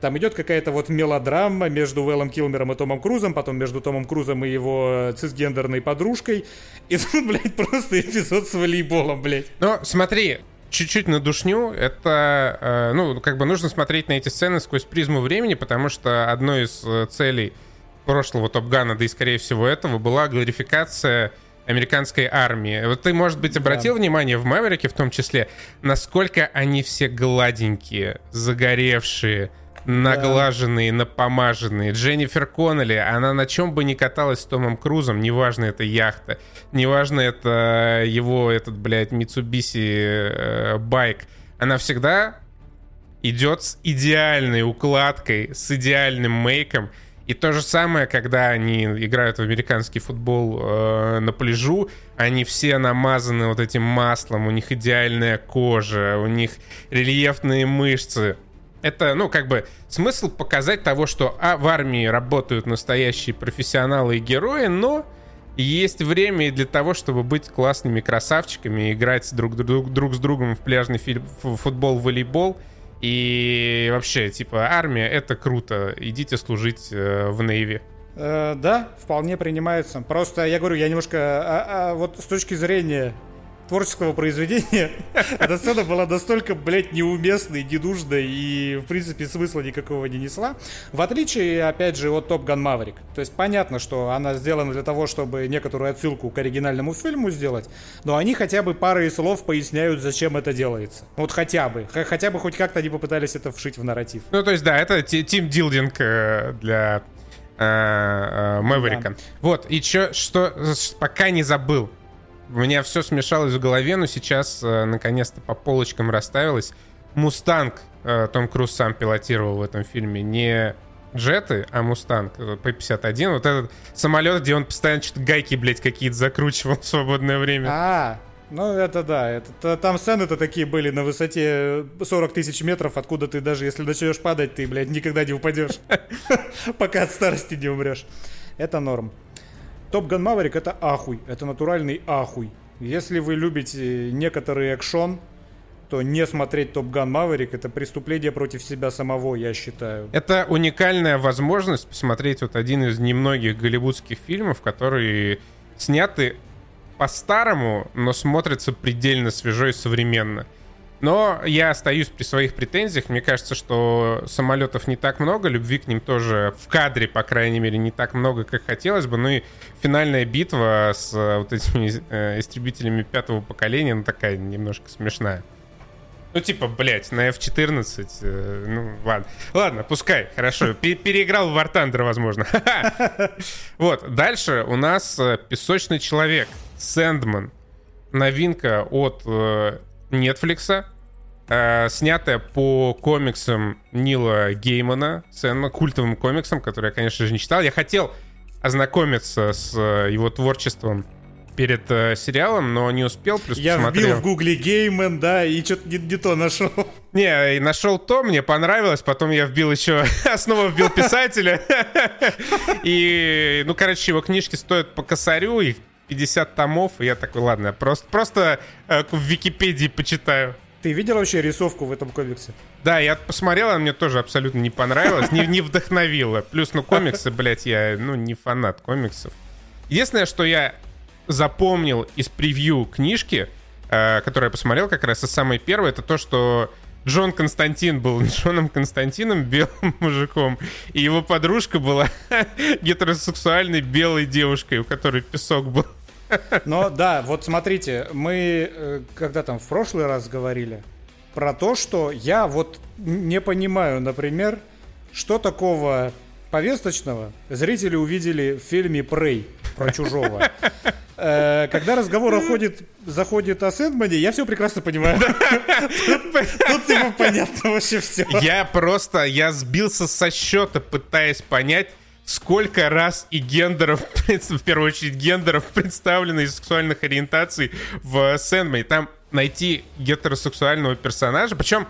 там идет какая-то вот мелодрама между Уэллом Килмером и Томом Крузом, потом между Томом Крузом и его цисгендерной подружкой, и тут, блядь, просто эпизод с волейболом, блядь. Ну, смотри, чуть-чуть надушню, это, ну, как бы нужно смотреть на эти сцены сквозь призму времени, потому что одной из целей прошлого Топ-Гана, да и, скорее всего, этого, была глорификация американской армии. Вот ты, может быть, обратил внимание в «Мэверике», в том числе, насколько они все гладенькие, загоревшие, наглаженные, напомаженные. Дженнифер Коннелли, она на чем бы ни каталась с Томом Крузом, неважно, это яхта, неважно, это его, этот, блядь, Митсубиси байк, она всегда идет с идеальной укладкой, с идеальным мейком. И то же самое, когда они играют в американский футбол на пляжу, они все намазаны вот этим маслом, у них идеальная кожа, у них рельефные мышцы. Это, ну, как бы смысл показать того, что в армии работают настоящие профессионалы и герои, но есть время и для того, чтобы быть классными красавчиками, играть друг с другом в пляжный футбол, волейбол. И вообще, типа, армия — это круто, идите служить в Navy. Да, вполне принимается. Просто, я говорю, я немножко... вот с точки зрения творческого произведения эта сцена была настолько, блядь, неуместной, ненужной и, в принципе, смысла никакого не несла. В отличие, опять же, от Top Gun Maverick. То есть понятно, что она сделана для того, чтобы некоторую отсылку к оригинальному фильму сделать, но они хотя бы парой слов поясняют, зачем это делается. Вот хотя бы. Хотя бы хоть как-то они попытались это вшить в нарратив. Ну, то есть, да, это тимбилдинг для Мэверика. Да. Вот, и что пока не забыл. У меня все смешалось в голове, но сейчас, наконец-то, по полочкам расставилось. «Мустанг» Том Круз сам пилотировал в этом фильме. Не джеты, а «Мустанг» P-51. Вот этот самолет, где он постоянно что-то гайки, блядь, какие-то закручивал в свободное время. Ну, это да. Там сцены-то такие были на высоте 40 тысяч метров, откуда ты даже, если начнешь падать, ты, блядь, никогда не упадешь. Пока от старости не умрешь. Это норм. Top Gun Maverick — это ахуй, это натуральный ахуй. Если вы любите некоторый экшон, то не смотреть Top Gun Maverick — это преступление против себя самого, я считаю. Это уникальная возможность посмотреть вот один из немногих голливудских фильмов, которые сняты по-старому, но смотрятся предельно свежо и современно. Но я остаюсь при своих претензиях. Мне кажется, что самолетов не так много, любви к ним тоже в кадре, по крайней мере, не так много, как хотелось бы. Ну и финальная битва с вот этими истребителями пятого поколения, ну такая немножко смешная. Ну типа, блять, на F-14, ну ладно. Ладно, пускай, хорошо. Переиграл в War Thunder, возможно. Вот, дальше у нас «Песочный человек», «Сэндман». Новинка от Netflix, снятая по комиксам Нила Геймана, культовым комиксам, который я, конечно же, не читал. Я хотел ознакомиться с его творчеством перед сериалом, но не успел. Плюс я посмотрел. Вбил в гугле Гейман, да, и что-то не то нашел. Не, нашел то, мне понравилось, потом я вбил еще, снова вбил писателя. И, ну, короче, его книжки стоят по косарю, их 50 томов, и я такой, ладно, просто в Википедии почитаю. Ты видел вообще рисовку в этом комиксе? Да, я посмотрел, она мне тоже абсолютно не понравилась, не вдохновила. Плюс, ну, комиксы, блядь, я, ну, не фанат комиксов. Единственное, что я запомнил из превью книжки, которую я посмотрел как раз из самой первой, это то, что Джон Константин был Джоном Константином, белым мужиком, и его подружка была гетеросексуальной белой девушкой, у которой песок был. Но да, вот смотрите, мы когда там в прошлый раз говорили про то, что я вот не понимаю, например, что такого повесточного зрители увидели в фильме «Прей» про чужого. Когда разговор заходит о Сэндмане, я все прекрасно понимаю. Тут ему понятно вообще все. Я сбился со счета, пытаясь понять, сколько рас и гендеров, в первую очередь гендеров, представлено из сексуальных ориентаций в Сэндмане. Там найти гетеросексуального персонажа, причем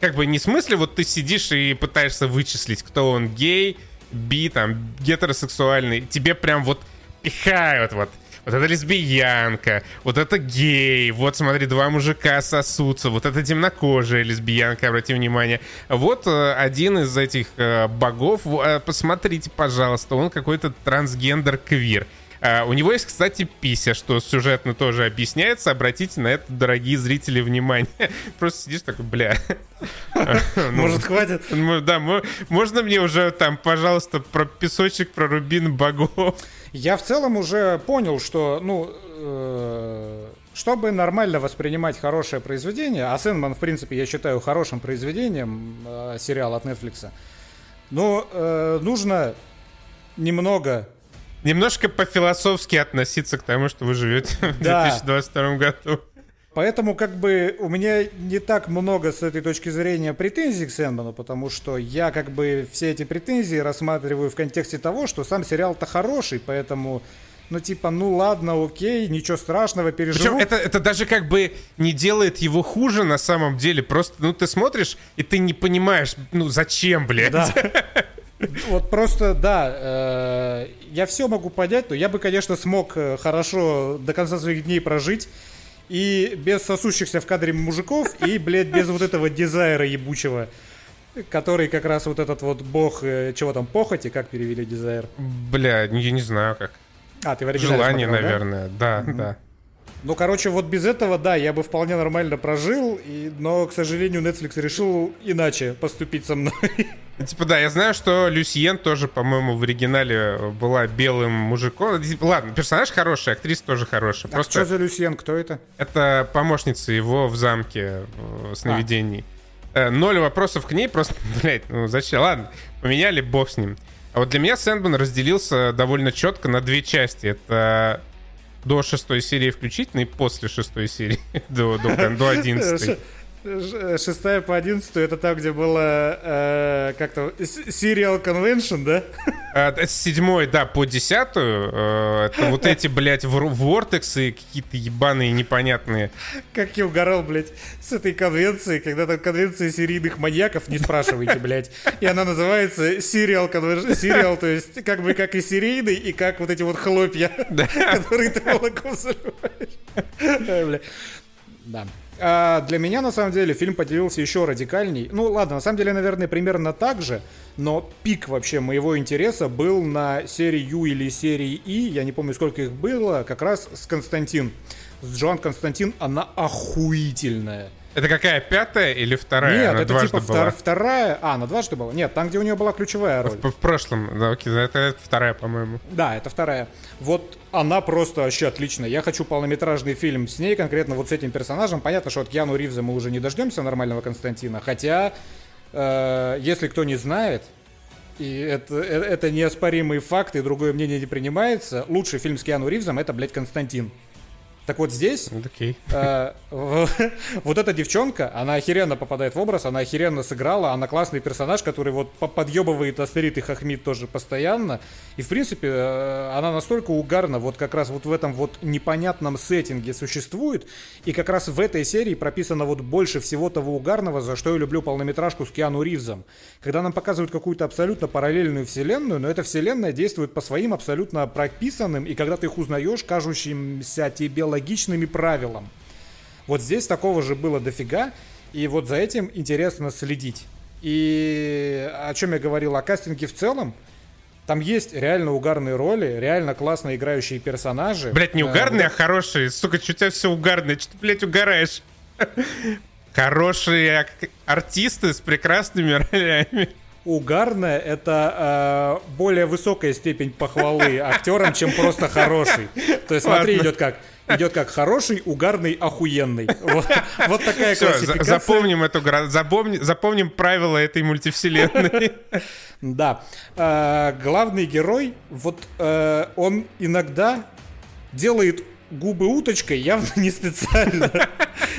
как бы не в смысле, вот ты сидишь и пытаешься вычислить, кто он, гей, би, там, гетеросексуальный. Тебе прям вот пихают вот это лесбиянка, вот это гей, вот смотри, два мужика сосутся, вот это темнокожая лесбиянка, обрати внимание. Вот один из этих богов, посмотрите, пожалуйста, он какой-то трансгендер-квир. У него есть, кстати, пися, что сюжетно тоже объясняется. Обратите на это, дорогие зрители, внимание. Просто сидишь такой, бля. Может, хватит? Да, можно мне уже там, пожалуйста, про песочек, про рубин богов? Я в целом уже понял, что, чтобы нормально воспринимать хорошее произведение, а «Сэндман», в принципе, я считаю хорошим произведением, сериал от Netflix, но нужно немножко по-философски относиться к тому, что вы живете в 2022 году. Поэтому у меня не так много с этой точки зрения претензий к «Сэндману», потому что я все эти претензии рассматриваю в контексте того, что сам сериал-то хороший, поэтому... ладно, окей, ничего страшного, переживу. Причем это даже не делает его хуже на самом деле. Просто, ты смотришь, и ты не понимаешь, зачем, блядь. Да. Вот просто, да, я все могу понять, но я бы, конечно, смог хорошо до конца своих дней прожить. И без сосущихся в кадре мужиков, и, блядь, без вот этого дизайра ебучего. Который как раз вот этот вот бог, чего там, похоти, как перевели дизайр? Бля, я не знаю как. Ты в оригинале желание, смотрел, наверное, да. Вот без этого, да, я бы вполне нормально прожил, но, к сожалению, Netflix решил иначе поступить со мной. Я знаю, что Люсьен тоже, по-моему, в оригинале была белым мужиком. Ладно, персонаж хороший, актриса тоже хорошая. Что за Люсьен, кто это? Это помощница его в замке сновидений. Ноль вопросов к ней, просто, зачем? Ладно, поменяли, бог с ним. А вот для меня «Сэндман» разделился довольно четко на две части. Это до 6 серии включительно и после 6 серии, до 11. 6 по 11 — это там, где было как-то Serial Convention, да? С 7, да, по 10. Это вот эти, блядь, вортексы какие-то ебаные, непонятные. Как я угорал, блядь, с этой конвенции, когда там конвенция серийных маньяков, не спрашивайте, блядь. И она называется Serial Convention. Сериал, то есть как и серийный, и как вот эти вот хлопья, которые ты молоком заливаешь. Да. Для меня, на самом деле, фильм поделился еще радикальней. На самом деле, наверное, примерно так же, но пик вообще моего интереса был на серии Ю или серии И, я не помню, сколько их было, как раз с Константин. С Джон Константин, она охуительная. Это какая, 5-я или 2-я? Нет, она это дважды типа была. 2-я. Она дважды была? Нет, там, где у нее была ключевая роль. В прошлом, да, окей, это 2-я, по-моему. Да, это 2-я. Вот она просто вообще отличная. Я хочу полнометражный фильм с ней, конкретно вот с этим персонажем. Понятно, что от Киану Ривза мы уже не дождемся нормального Константина. Хотя, если кто не знает, и это неоспоримый факт, и другое мнение не принимается, лучший фильм с Киану Ривзом — это, блядь, «Константин». Так вот здесь вот эта девчонка, она охеренно попадает в образ, она охеренно сыграла, она классный персонаж, который вот подъебывает, острит и хохмит тоже постоянно. И в принципе она настолько угарна, вот как раз вот в этом вот непонятном сеттинге существует. И как раз в этой серии прописано вот больше всего того угарного, за что я люблю полнометражку с Киану Ривзом. Когда нам показывают какую-то абсолютно параллельную вселенную, но эта вселенная действует по своим абсолютно прописанным, и когда ты их узнаешь, кажущимся тебе логичными правилам. Вот здесь такого же было дофига, и вот за этим интересно следить. И о чем я говорил, о кастинге в целом, там есть реально угарные роли, реально классно играющие персонажи. Блять, не угарные, а хорошие. Сука, что у тебя все угарное? Что ты, блять, угораешь? Хорошие артисты с прекрасными ролями. Угарное — это более высокая степень похвалы актерам, чем просто хороший. То есть смотри, идет как хороший, угарный, охуенный. Вот такая классификация. Запомним правила этой мультивселенной. Да. Главный герой, вот он иногда делает губы уточкой, явно не специально.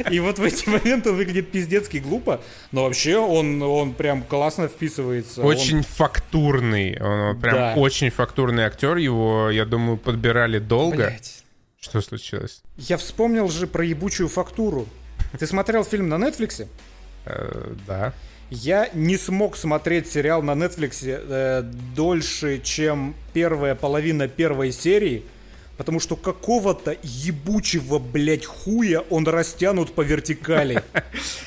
И вот в эти моменты он выглядит пиздецки глупо, но вообще он прям классно вписывается. Очень фактурный, он прям очень фактурный актер, его, я думаю, подбирали долго. Блять. Что случилось? Я вспомнил же про ебучую фактуру. Ты смотрел фильм на Netflix? Да. Я не смог смотреть сериал на Netflix дольше, чем первая половина первой серии. Потому что какого-то ебучего, блядь, хуя он растянут по вертикали.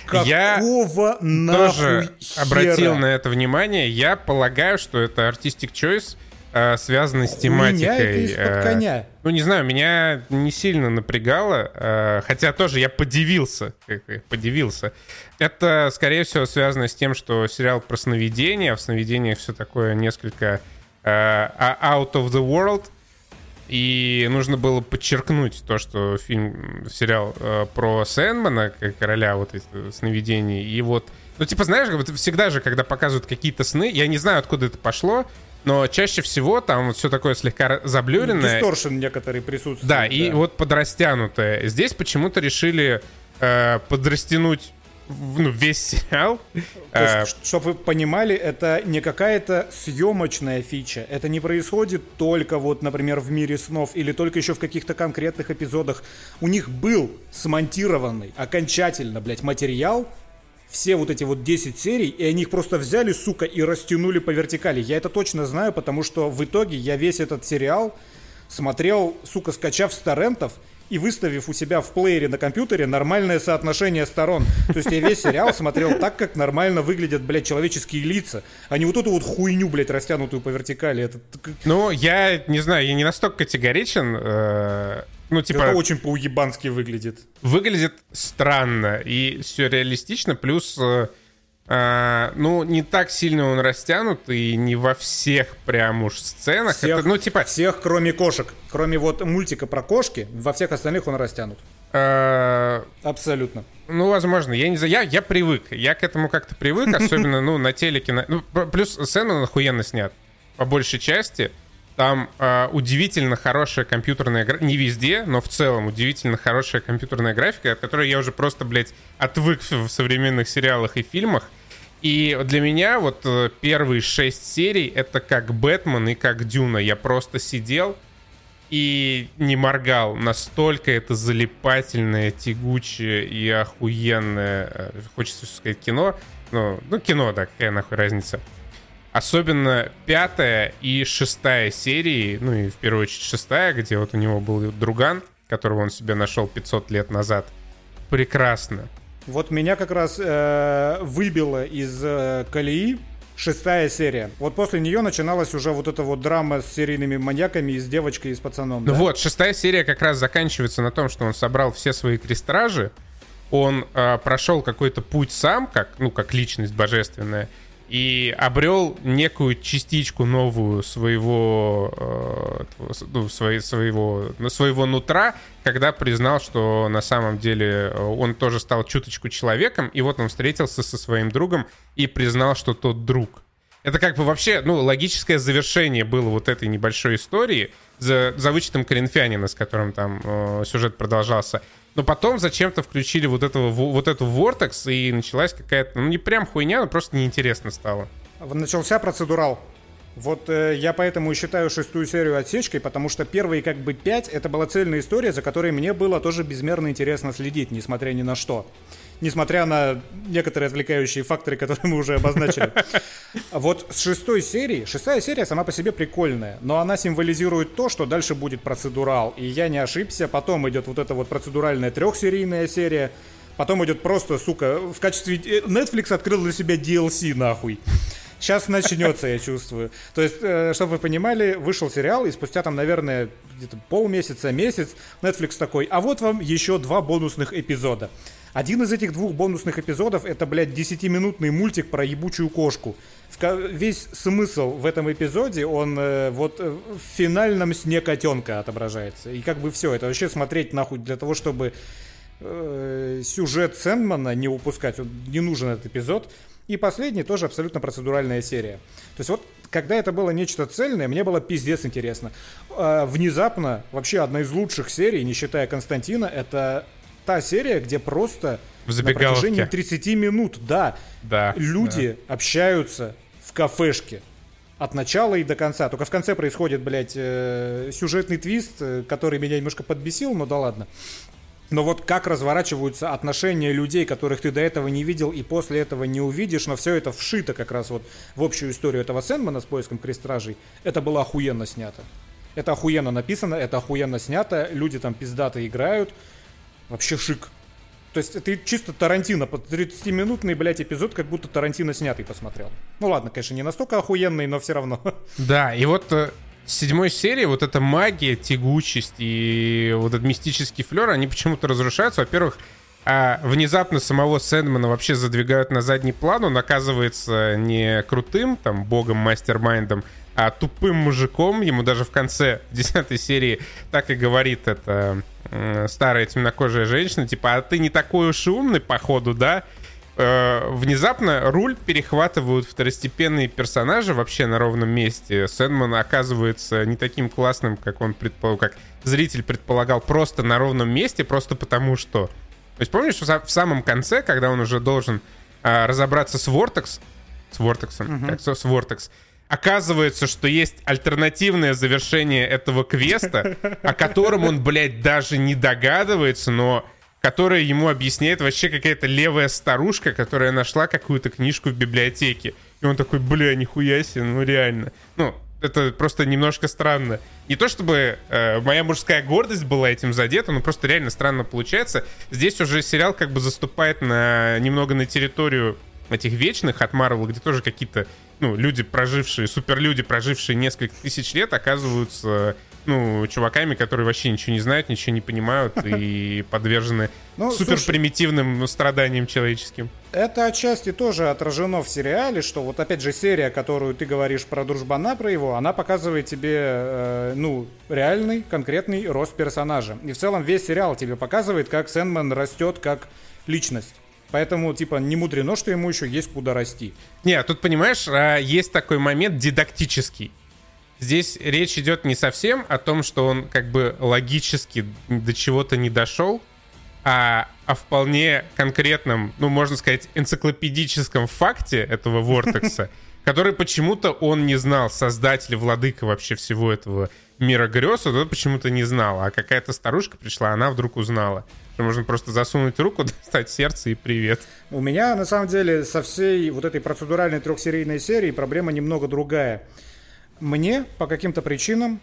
Какого нахуй хера? Я тоже обратил на это внимание. Я полагаю, что это artistic choice связаны с тематикой. Из-под коня. Ну, не знаю, меня не сильно напрягало, хотя тоже я подивился. Это, скорее всего, связано с тем, что сериал про сновидения, а в сновидениях все такое несколько out of the world, и нужно было подчеркнуть то, что сериал про Сэндмана, короля вот этих сновидений, и вот... Ну, типа, знаешь, вот всегда же, когда показывают какие-то сны, я не знаю, откуда это пошло, но чаще всего там вот все такое слегка заблюренное. Дисторшн некоторые присутствуют. Да, и вот подрастянутое. Здесь почему-то решили подрастянуть весь сериал. Чтобы вы понимали, это не какая-то съемочная фича. Это не происходит только вот, например, в мире снов или только еще в каких-то конкретных эпизодах. У них был смонтированный окончательно, материал. Все вот эти вот 10 серий, и они их просто взяли, сука, и растянули по вертикали. Я это точно знаю, потому что в итоге я весь этот сериал смотрел, сука, скачав с торрентов и выставив у себя в плеере на компьютере нормальное соотношение сторон. То есть я весь сериал смотрел так, как нормально выглядят, человеческие лица, а не вот эту вот хуйню, растянутую по вертикали. Это... Ну, я не знаю, я не настолько категоричен... это очень по-уебански выглядит. Выглядит странно и все реалистично, плюс не так сильно он растянут и не во всех прям уж сценах. Всех, кроме кошек. Кроме вот мультика про кошки, во всех остальных он растянут. Абсолютно. Ну, возможно, я не знаю, я привык. Я к этому как-то привык, особенно на телеке. Плюс сцену охуенно снят, по большей части. Там удивительно хорошая компьютерная графика. Не везде, но в целом удивительно хорошая компьютерная графика, от которой я уже просто, отвык в современных сериалах и фильмах. И для меня вот первые 6 серий — это как «Бэтмен» и как «Дюна». Я просто сидел и не моргал. Настолько это залипательное, тягучее и охуенное, хочется сказать, кино. Ну, кино, да, какая нахуй разница. Особенно 5-я и 6-я серии, ну и в первую очередь 6-я, где вот у него был друган, которого он себе нашел 500 лет назад. Прекрасно. Вот меня как раз выбило из колеи 6-я серия. Вот после нее начиналась уже вот эта вот драма с серийными маньяками и с девочкой, и с пацаном. Да? Ну вот, 6-я серия как раз заканчивается на том, что он собрал все свои крестражи, он прошел какой-то путь сам, как личность божественная, и обрел некую частичку новую своего нутра, когда признал, что на самом деле он тоже стал чуточку человеком, и вот он встретился со своим другом и признал, что тот друг. Это вообще, логическое завершение было вот этой небольшой истории, за вычетом коринфянина, с которым там сюжет продолжался. Но потом зачем-то включили вот эту Vortex, и началась какая-то, не прям хуйня, но просто неинтересно стало. Начался процедурал. Вот я поэтому и считаю 6-ю серию отсечкой, потому что первые 5 — это была цельная история, за которой мне было тоже безмерно интересно следить, несмотря ни на что. Несмотря на некоторые отвлекающие факторы, которые мы уже обозначили. Вот с 6-й серии, 6-я серия сама по себе прикольная, но она символизирует то, что дальше будет процедурал. И я не ошибся, потом идет вот эта вот процедуральная 3-серийная серия, потом идет просто, сука, в качестве... Netflix открыл для себя DLC, нахуй. Сейчас начнется, я чувствую. То есть, чтобы вы понимали, вышел сериал, и спустя там, наверное, где-то полмесяца, месяц, Netflix такой: а вот вам еще 2 бонусных эпизода. Один из этих 2 бонусных эпизодов — это, 10-минутный мультик про ебучую кошку. Весь смысл в этом эпизоде, он в финальном сне котенка отображается. И все, это вообще смотреть нахуй для того, чтобы сюжет Сэндмана не упускать. Он, не нужен этот эпизод. И последний тоже абсолютно процедуральная серия. То есть когда это было нечто цельное, мне было пиздец интересно. Внезапно, вообще одна из лучших серий, не считая Константина, это та серия, где просто на протяжении 30 минут люди общаются в кафешке. От начала и до конца. Только в конце происходит, сюжетный твист, который меня немножко подбесил, но да ладно. Но вот как разворачиваются отношения людей, которых ты до этого не видел и после этого не увидишь, но все это вшито как раз вот в общую историю этого Сэндмана с поиском крестражей, это было охуенно снято. Это охуенно написано, это охуенно снято, люди там пиздато играют. Вообще шик. То есть ты чисто Тарантино, под 30-минутный, эпизод, как будто Тарантино снятый посмотрел. Ну ладно, конечно, не настолько охуенный, но все равно. Да, и вот седьмой серии вот эта магия, тягучесть и вот этот мистический флер, они почему-то разрушаются. Во-первых, внезапно самого Сэндмана вообще задвигают на задний план. Он оказывается не крутым, там, богом, мастермайндом, а тупым мужиком. Ему даже в конце 10 серии так и говорит эта старая темнокожая женщина, типа, а ты не такой уж и умный, походу, да? Внезапно руль перехватывают второстепенные персонажи вообще на ровном месте. Сэндман оказывается не таким классным, как он как зритель предполагал, просто на ровном месте, просто потому что... То есть помнишь, в самом конце, когда он уже должен разобраться с Вортекс, с Вортексом, mm-hmm. так, с Вортекс, оказывается, что есть альтернативное завершение этого квеста, о котором он, блядь, даже не догадывается, но... которое ему объясняет вообще какая-то левая старушка, которая нашла какую-то книжку в библиотеке. И он такой, бля, нихуя себе, ну реально. Ну, это просто немножко странно. Не то чтобы моя мужская гордость была этим задета, но просто реально странно получается. Здесь уже сериал как бы заступает на немного на территорию этих вечных от Марвел, где тоже какие-то, ну, люди, прожившие, суперлюди, прожившие несколько тысяч лет, оказываются... ну, чуваками, которые вообще ничего не знают, ничего не понимают и подвержены суперпримитивным страданиям человеческим. Это отчасти тоже отражено в сериале, что вот опять же серия, которую ты говоришь про дружбана, про его, она показывает тебе, ну, реальный, конкретный рост персонажа. И в целом весь сериал тебе показывает, как Сэндман растет как личность. Поэтому, типа, не мудрено, что ему еще есть куда расти. Не, тут, понимаешь, есть такой момент дидактический. Здесь речь идет не совсем о том, что он как бы логически до чего-то не дошел, а о вполне конкретном, ну, можно сказать, энциклопедическом факте этого Вортекса, который почему-то он не знал, создатель, владыка вообще всего этого мира грез, он почему-то не знал, а какая-то старушка пришла, она вдруг узнала. Можно просто засунуть руку, достать сердце и привет. У меня, на самом деле, со всей вот этой процедуральной трехсерийной серии проблема немного другая. Мне по каким-то причинам,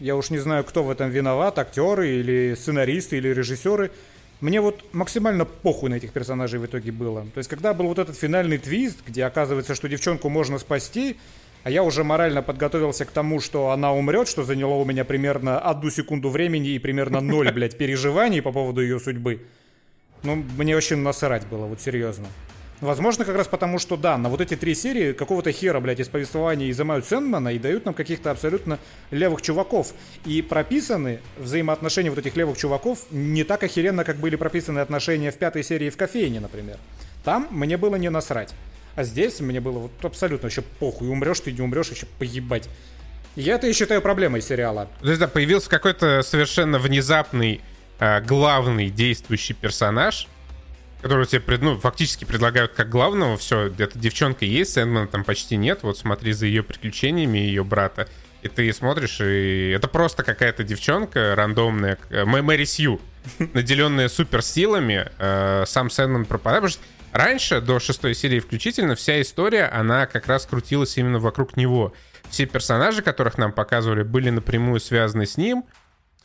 я уж не знаю, кто в этом виноват, актеры или сценаристы или режиссеры, мне вот максимально похуй на этих персонажей в итоге было. То есть когда был вот этот финальный твист, где оказывается, что девчонку можно спасти, а я уже морально подготовился к тому, что она умрет, что заняло у меня примерно 1 секунду времени и примерно 0, блядь, переживаний по поводу ее судьбы. Ну, мне очень насрать было, вот серьезно. Возможно, как раз потому, что да, на вот эти 3 серии какого-то хера, блядь, из повествования изымают Сэндмана и дают нам каких-то абсолютно левых чуваков. И прописаны взаимоотношения вот этих левых чуваков не так охеренно, как были прописаны отношения в 5-й серии в кофейне, например. Там мне было не насрать. А здесь мне было вот абсолютно вообще похуй, умрешь ты, не умрешь, еще поебать. Я это и считаю проблемой сериала. То есть, да, появился какой-то совершенно внезапный главный действующий персонаж, которую тебе фактически предлагают как главного. Все, эта девчонка есть, Сэндмана там почти нет. Вот смотри за ее приключениями, ее брата. И ты смотришь, и это просто какая-то девчонка рандомная, Мэри Сью, наделенная суперсилами. Сам Сэндман пропадает. Потому что раньше, до 6-й серии включительно, вся история, она как раз крутилась именно вокруг него. Все персонажи, которых нам показывали, были напрямую связаны с ним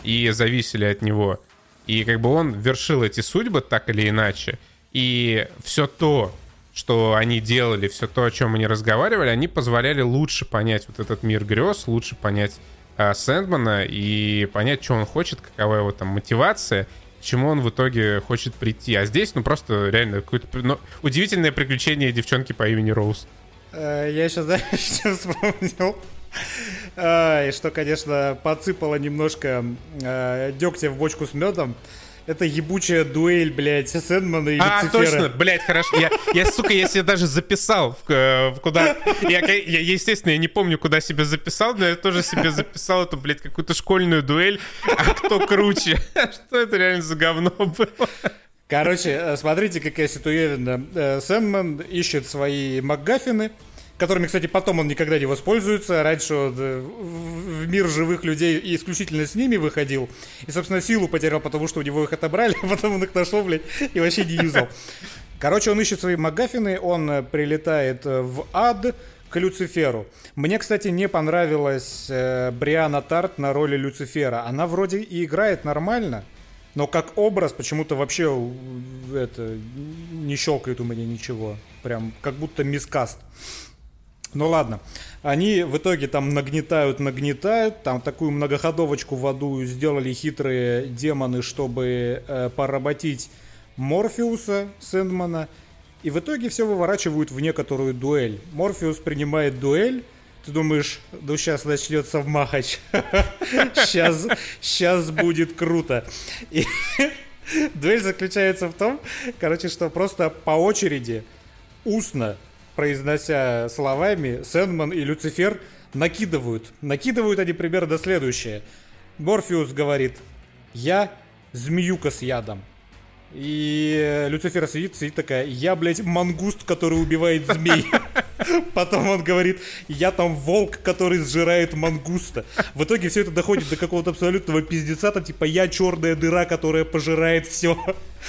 и зависели от него. И как бы он вершил эти судьбы так или иначе. И все то, что они делали, все то, о чем они разговаривали, они позволяли лучше понять вот этот мир грез, лучше понять Сэндмана и понять, что он хочет, какова его там мотивация, к чему он в итоге хочет прийти. А здесь, ну, просто реально какое-то удивительное приключение девчонки по имени Роуз. Я сейчас, да, вспомнил. И что, конечно, подсыпало немножко дегтя в бочку с медом. Это ебучая дуэль, блядь, Сэндмана и Люцифера. А, точно, блядь, хорошо. Я, сука, я себе даже записал, куда... Я, естественно, я не помню, куда себе записал, но я тоже себе записал эту, блядь, какую-то школьную дуэль. А кто круче? Что это реально за говно было? Короче, смотрите, какая ситуевина. Сэндман ищет свои макгаффины, которыми, кстати, потом он никогда не воспользуется. Раньше он в мир живых людей и исключительно с ними выходил. И, собственно, силу потерял, потому что у него их отобрали, а потом он их нашел, блядь, и вообще не юзал. Короче, он ищет свои макгаффины, он прилетает в ад к Люциферу. Мне, кстати, не понравилась Бриана Тарт на роли Люцифера. Она вроде и играет нормально, но как образ почему-то вообще это, не щелкает у меня ничего. Прям как будто мискаст. Ну ладно, они в итоге там нагнетают, там такую многоходовочку в аду сделали хитрые демоны, чтобы поработить Морфеуса, Сэндмана, и в итоге все выворачивают в некоторую дуэль. Морфеус принимает дуэль, ты думаешь, ну сейчас начнется махач, сейчас будет круто. Дуэль заключается в том, что просто по очереди, устно, произнося словами, Сэндман и Люцифер накидывают. Накидывают они примерно следующее. Морфеус говорит: «Я змеюка с ядом». И Люцифер сидит такая: «Я, блядь, мангуст, который убивает змей». Потом он говорит: «Я там волк, который сжирает мангуста». В итоге все это доходит до какого-то абсолютного пиздеца, там типа «Я черная дыра, которая пожирает все».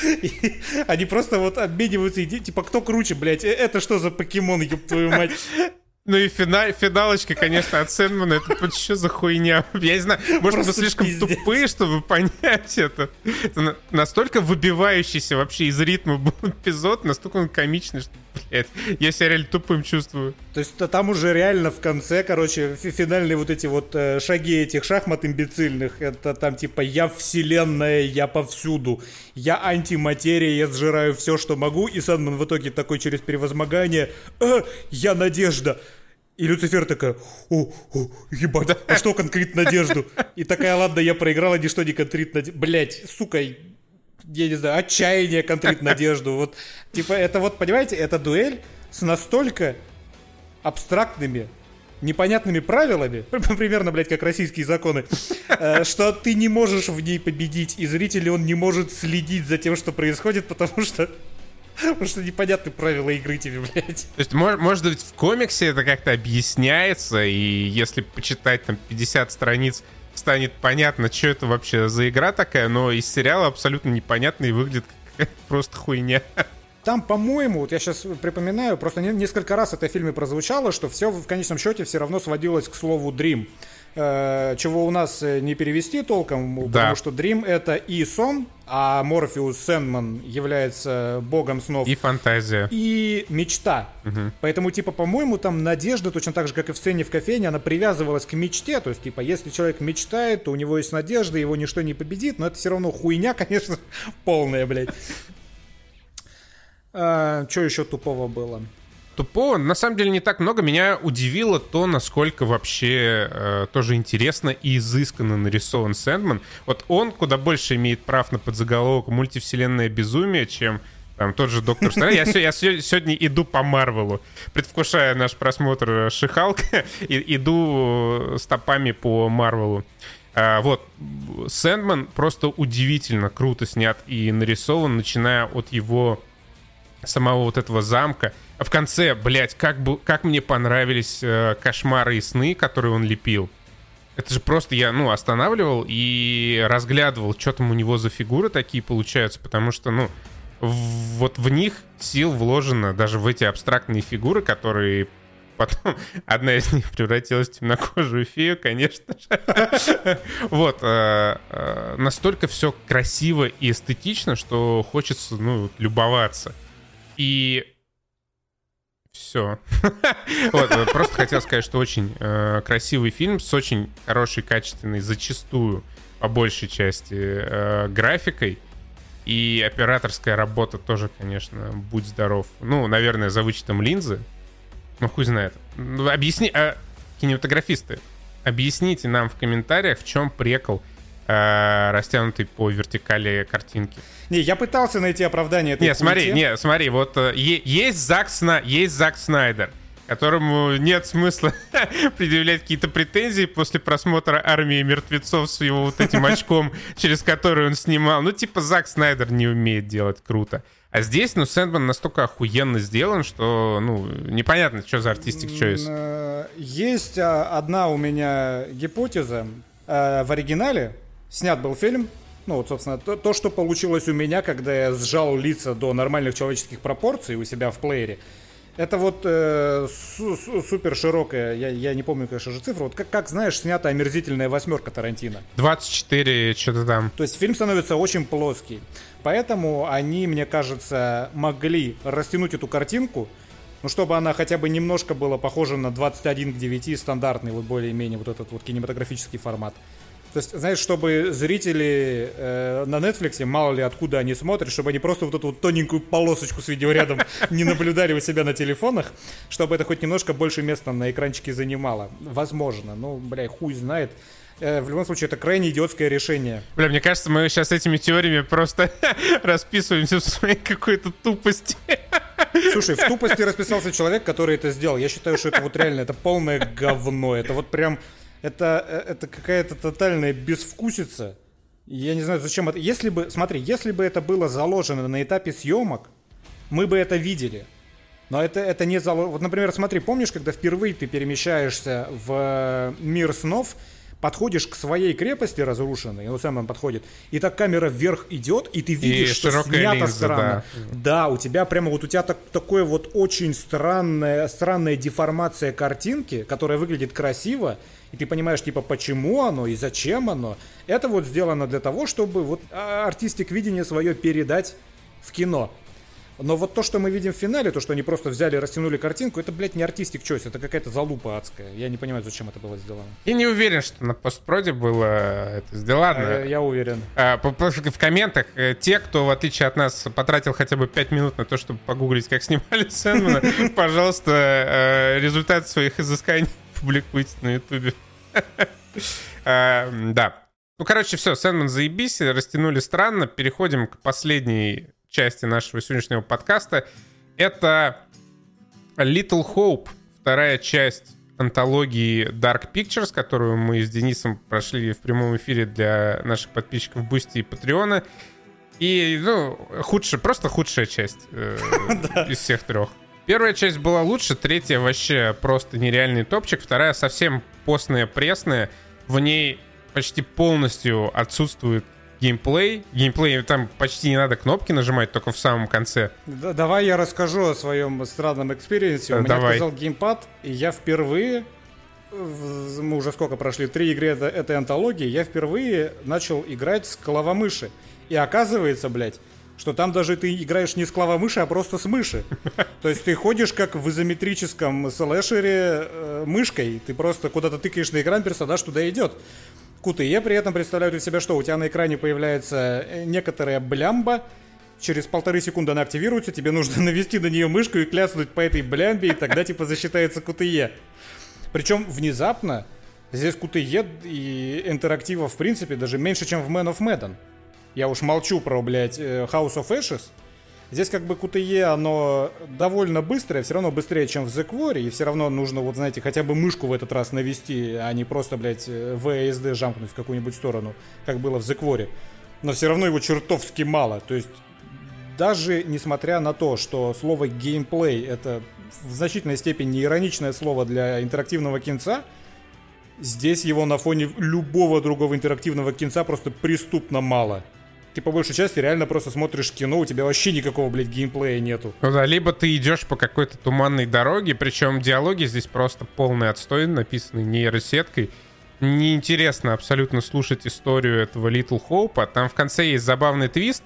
И они просто вот обмениваются идеей, типа кто круче, блядь, это что за покемон, ёб твою мать. Ну и финалочка, конечно, от Сэндмана, это что за хуйня? Я не знаю, может, мы слишком тупые, чтобы понять это. Это настолько выбивающийся вообще из ритма был эпизод, настолько он комичный, что, блядь, я себя реально тупым чувствую. То есть там уже реально в конце, финальные вот эти вот шаги этих шахмат имбецильных, это там типа «Я вселенная, я повсюду, я антиматерия, я сжираю все, что могу», и Сэндман в итоге такой через превозмогание: «Я надежда». И Люцифер такая: ебать, а что конкрет надежду? И такая: «Ладно, я проиграла, ничто не контрит надежду». Блять, сука, я не знаю, отчаяние контрит надежду. Вот, типа, это вот, понимаете, это дуэль с настолько абстрактными, непонятными правилами, примерно, блять, как российские законы, что ты не можешь в ней победить, и зритель, он не может следить за тем, что происходит, потому что непонятны правила игры тебе, блядь. То есть, может быть, в комиксе это как-то объясняется, и если почитать там 50 страниц, станет понятно, что это вообще за игра такая, но из сериала абсолютно непонятно и выглядит как просто хуйня. Там, по-моему, вот я сейчас припоминаю, просто несколько раз это в фильме прозвучало, что все в конечном счете все равно сводилось к слову «дрим», чего у нас не перевести толком, да. Потому что Дрим — это и сон, а Морфеус, Сэндман, является богом снов. И фантазия. И мечта. Угу. Поэтому, типа, по-моему, там надежда, точно так же, как и в сцене в кофейне, она привязывалась к мечте. То есть, типа, если человек мечтает, то у него есть надежда, его ничто не победит, но это все равно хуйня, конечно, полная, блядь. Что еще тупого было? Тупого на самом деле не так много. Меня удивило то, насколько вообще тоже интересно и изысканно нарисован Сэндман. Вот он куда больше имеет прав на подзаголовок «Мультивселенная безумие», чем там тот же «Доктор Стрэндж». Я сегодня иду по Марвелу, предвкушая наш просмотр «Шихалка», иду стопами по Марвелу. Вот, Сэндман просто удивительно круто снят и нарисован, начиная от его самого вот этого замка. А в конце, блядь, как мне понравились кошмары и сны, которые он лепил. Это же просто я, останавливал и разглядывал, что там у него за фигуры такие получаются, потому что, вот в них сил вложено, даже в эти абстрактные фигуры, которые потом одна из них превратилась в темнокожую фею, конечно же. Вот. Настолько все красиво и эстетично, что хочется, любоваться. И все. Вот, просто хотел сказать, что очень красивый фильм с очень хорошей, качественной, зачастую, по большей части, графикой. И операторская работа тоже, конечно, будь здоров. Наверное, за вычетом линзы. Хуй знает. Кинематографисты, объясните нам в комментариях, в чем прикол растянутый по вертикали картинки. Не, я пытался найти оправдание этой культе. Смотри, вот есть Зак Снайдер, которому нет смысла предъявлять какие-то претензии после просмотра «Армии мертвецов» с его вот этим очком, через который он снимал. Зак Снайдер не умеет делать круто. А здесь, Сэндман настолько охуенно сделан, что, непонятно, что за артистик чойс. Есть одна у меня гипотеза. В оригинале снят был фильм, собственно, то, что получилось у меня, когда я сжал лица до нормальных человеческих пропорций у себя в плеере, это вот супер широкая, я не помню, конечно же, цифра, вот как знаешь, снята «Омерзительная восьмерка» Тарантино. 24, что-то там. То есть фильм становится очень плоский, поэтому они, мне кажется, могли растянуть эту картинку Ну, чтобы она хотя бы немножко была похожа на 21:9, стандартный, вот более-менее вот этот вот кинематографический формат. То есть, знаешь, чтобы зрители на Netflix, мало ли откуда они смотрят, чтобы они просто вот эту вот тоненькую полосочку с видеорядом не наблюдали у себя на телефонах, чтобы это хоть немножко больше места на экранчике занимало. Возможно, ну, бля, хуй знает. В любом случае, это крайне идиотское решение. Бля, мне кажется, мы сейчас этими теориями просто расписываемся в своей какой-то тупости. Слушай, в тупости расписался человек, который это сделал. Я считаю, что это вот реально, это полное говно. Это вот прям... Это какая-то тотальная безвкусица. Я не знаю, зачем это. Если бы, смотри, если бы это было заложено на этапе съемок, мы бы это видели. Но это не заложено. Вот, например, смотри, помнишь, когда впервые ты перемещаешься в мир снов, подходишь к своей крепости разрушенной, ну, Сэндман подходит, и так камера вверх идет, и ты видишь, и что снято линза, странно. Да, у тебя прямо вот у тебя такое вот очень странная деформация картинки, которая выглядит красиво, и ты понимаешь, типа, почему оно и зачем оно. Это вот сделано для того, чтобы вот артистик видение свое передать в кино. Но вот то, что мы видим в финале, то, что они просто взяли, растянули картинку, это, блядь, не артистик чойс, это какая-то залупа адская. Я не понимаю, зачем это было сделано. Я не уверен, что на постпроде было это сделано. Я уверен. В комментах те, кто, в отличие от нас, потратил хотя бы 5 минут на то, чтобы погуглить, как снимали Сэндмана, пожалуйста, результаты своих изысканий публикуйте на Ютубе. Да. Ну, короче, все, Сэндман заебись, растянули странно. Переходим к последней части нашего сегодняшнего подкаста. Это Little Hope, вторая часть антологии Dark Pictures, которую мы с Денисом прошли в прямом эфире для наших подписчиков Boosty и Патреона. И, ну, просто худшая часть из всех трех. Первая часть была лучше, третья вообще просто нереальный топчик, вторая совсем постная, пресная. В ней почти полностью отсутствует геймплей, там почти не надо кнопки нажимать, только в самом конце. Давай я расскажу о своем странном экспириенсе. У меня отказал геймпад, и я впервые, мы уже сколько прошли, 3 игры этой антологии, я впервые начал играть с клавомыши. И оказывается, блядь, что там даже ты играешь не с клавомыши, а просто с мыши. То есть ты ходишь как в изометрическом слэшере мышкой, ты просто куда-то тыкаешь на экран, персонаж туда идет. Кутые при этом представляют из себя что? У тебя на экране появляется некоторая блямба, через 1,5 секунды она активируется, тебе нужно навести на нее мышку и кляснуть по этой блямбе, и тогда типа засчитается кутые. Причем внезапно здесь кутые и интерактива в принципе даже меньше, чем в Man of Medan. Я уж молчу про, блядь, House of Ashes. Здесь как бы кутые, оно довольно быстрое, все равно быстрее, чем в The Quarry, и все равно нужно, вот знаете, хотя бы мышку в этот раз навести, а не просто, блядь, ВСД жамкнуть в какую-нибудь сторону, как было в The Quarry. Но все равно его чертовски мало. То есть даже несмотря на то, что слово «геймплей» — это в значительной степени ироничное слово для интерактивного кинца, здесь его на фоне любого другого интерактивного кинца просто преступно мало. Ты по большей части реально просто смотришь кино, у тебя вообще никакого, блядь, геймплея нету. Ну да, либо ты идешь по какой-то туманной дороге, причем диалоги здесь просто полный отстой, написанный нейросеткой. Неинтересно абсолютно слушать историю этого Little Hope. Там в конце есть забавный твист,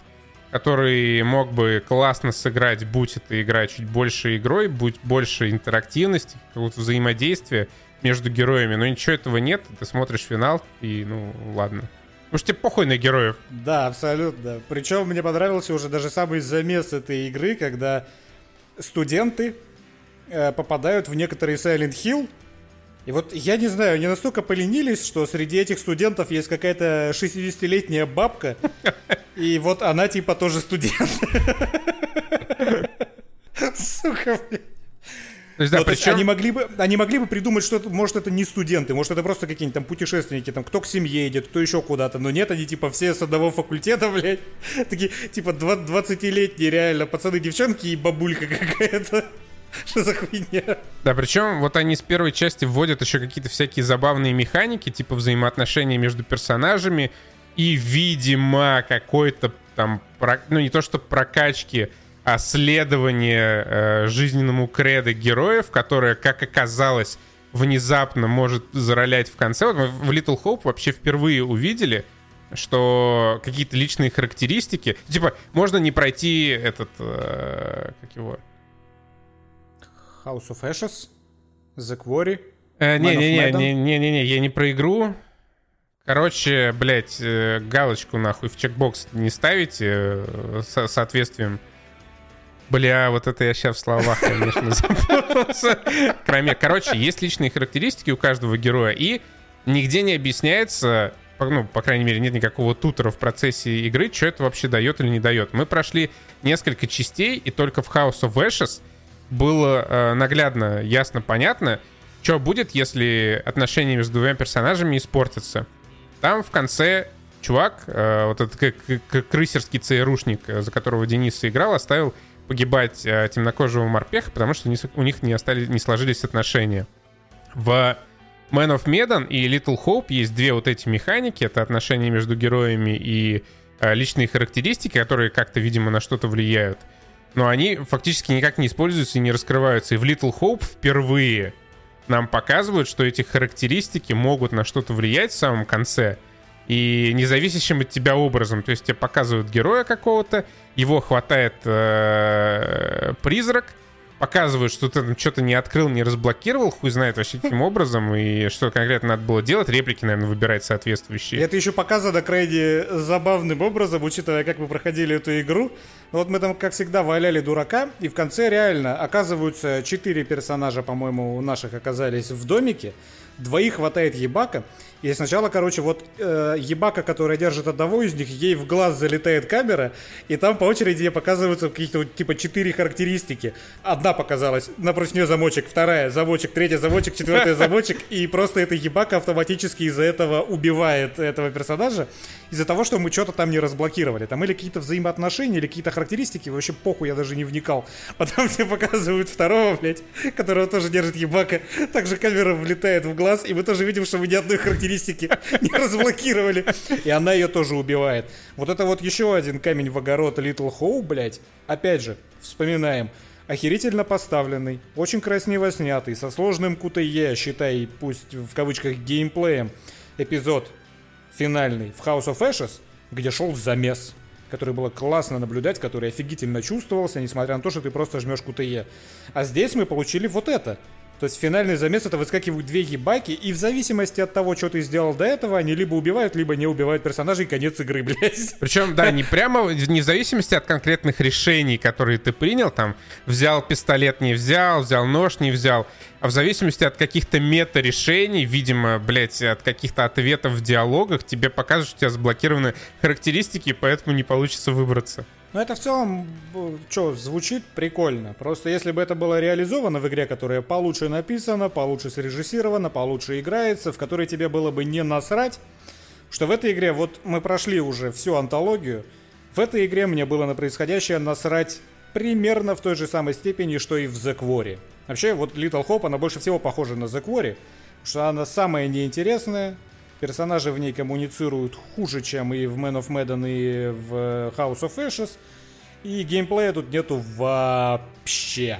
который мог бы классно сыграть, будь это игра чуть больше игрой, будь больше интерактивности, какого-то взаимодействия между героями. Но ничего этого нет, ты смотришь финал и, ну, ладно. Потому что тебе похуй на героев. Да, абсолютно. Причем мне понравился уже даже самый замес этой игры, когда студенты попадают в некоторые Silent Hill. И вот, я не знаю, они настолько поленились, что среди этих студентов есть какая-то 60-летняя бабка. И вот она типа тоже студент. Сука, блин. То есть, да, причем... они могли бы придумать, что это, может, это не студенты, может, это просто какие-нибудь там путешественники, там, кто к семье идет, кто еще куда-то, но нет, они, типа, все с одного факультета, блядь, такие, типа, 20-летние реально пацаны, девчонки и бабулька какая-то, что за хуйня? Да, причем вот они с первой части вводят еще какие-то всякие забавные механики, типа, взаимоотношения между персонажами и, видимо, какой-то там, ну, не то что прокачки, следование жизненному кредо героев, которое, как оказалось, внезапно может заролять в конце. Вот мы в Little Hope вообще впервые увидели, что какие-то личные характеристики... Типа, можно не пройти этот... как его? House of Ashes, The Quarry, Не, я не про игру. Короче, блять, галочку нахуй в чекбокс не ставите с соответствием. Бля, вот это я сейчас в словах, конечно, запутался. Короче, есть личные характеристики у каждого героя, и нигде не объясняется, ну, по крайней мере, нет никакого тутора в процессе игры, что это вообще дает или не дает. Мы прошли несколько частей, и только в House of Ashes было наглядно, ясно, понятно, что будет, если отношения между двумя персонажами испортятся. Там в конце... Чувак, вот этот крысерский ЦРУшник, за которого Денис играл, оставил погибать темнокожего морпеха, потому что у них не сложились отношения. В Man of Medan и Little Hope есть две вот эти механики. Это отношения между героями и личные характеристики, которые как-то, видимо, на что-то влияют. Но они фактически никак не используются и не раскрываются. И в Little Hope впервые нам показывают, что эти характеристики могут на что-то влиять в самом конце. И независящим от тебя образом. То есть тебе показывают героя какого-то, его хватает призрак, показывают, что ты там что-то не открыл, не разблокировал, хуй знает вообще каким образом, и что конкретно надо было делать. Реплики, наверное, выбирать соответствующие. И это еще показано крайне забавным образом, учитывая, как мы проходили эту игру. Вот мы там, как всегда, валяли дурака, и в конце реально оказываются 4 персонажа, по-моему, у наших оказались в домике. Двоих хватает ебака. И сначала, короче, вот ебака, которая держит одного из них, ей в глаз залетает камера, и там по очереди ей показываются какие-то вот, типа 4 характеристики. Одна показалась, напротив нее замочек, вторая замочек, третья замочек, четвертая замочек, и просто эта ебака автоматически из-за этого убивает этого персонажа, из-за того, что мы что-то там не разблокировали. Там или какие-то взаимоотношения, или какие-то характеристики, вообще похуй, я даже не вникал. Потом тебе показывают второго, блядь, которого тоже держит ебака, также камера влетает в глаз, и мы тоже видим, что мы ни одной характеристики не разблокировали. И она ее тоже убивает. Вот это вот еще один камень в огород Little Hope, блять. Опять же, вспоминаем. Охерительно поставленный, очень красиво снятый, со сложным QTE, считай, пусть в кавычках, геймплеем, эпизод финальный в House of Ashes, где шел замес, который было классно наблюдать, который офигительно чувствовался, несмотря на то, что ты просто жмешь QTE. А здесь мы получили вот это. То есть финальный замес — это выскакивают две ебаки, и в зависимости от того, что ты сделал до этого, они либо убивают, либо не убивают персонажей, конец игры, блядь. Причем, да, не прямо, не в зависимости от конкретных решений, которые ты принял, там, взял пистолет, не взял, взял нож, не взял, а в зависимости от каких-то мета-решений, видимо, блядь, от каких-то ответов в диалогах, тебе показывают, что у тебя заблокированы характеристики, и поэтому не получится выбраться. Но это в целом, что, звучит прикольно. Просто если бы это было реализовано в игре, которая получше написана, получше срежиссирована, получше играется, в которой тебе было бы не насрать, что в этой игре, вот мы прошли уже всю антологию, в этой игре мне было на происходящее насрать примерно в той же самой степени, что и в The Quarry. Вообще, вот Little Hope, она больше всего похожа на The Quarry, потому что она самая неинтересная, персонажи в ней коммуницируют хуже, чем и в Man of Medan, и в House of Ashes. И геймплея тут нету вообще.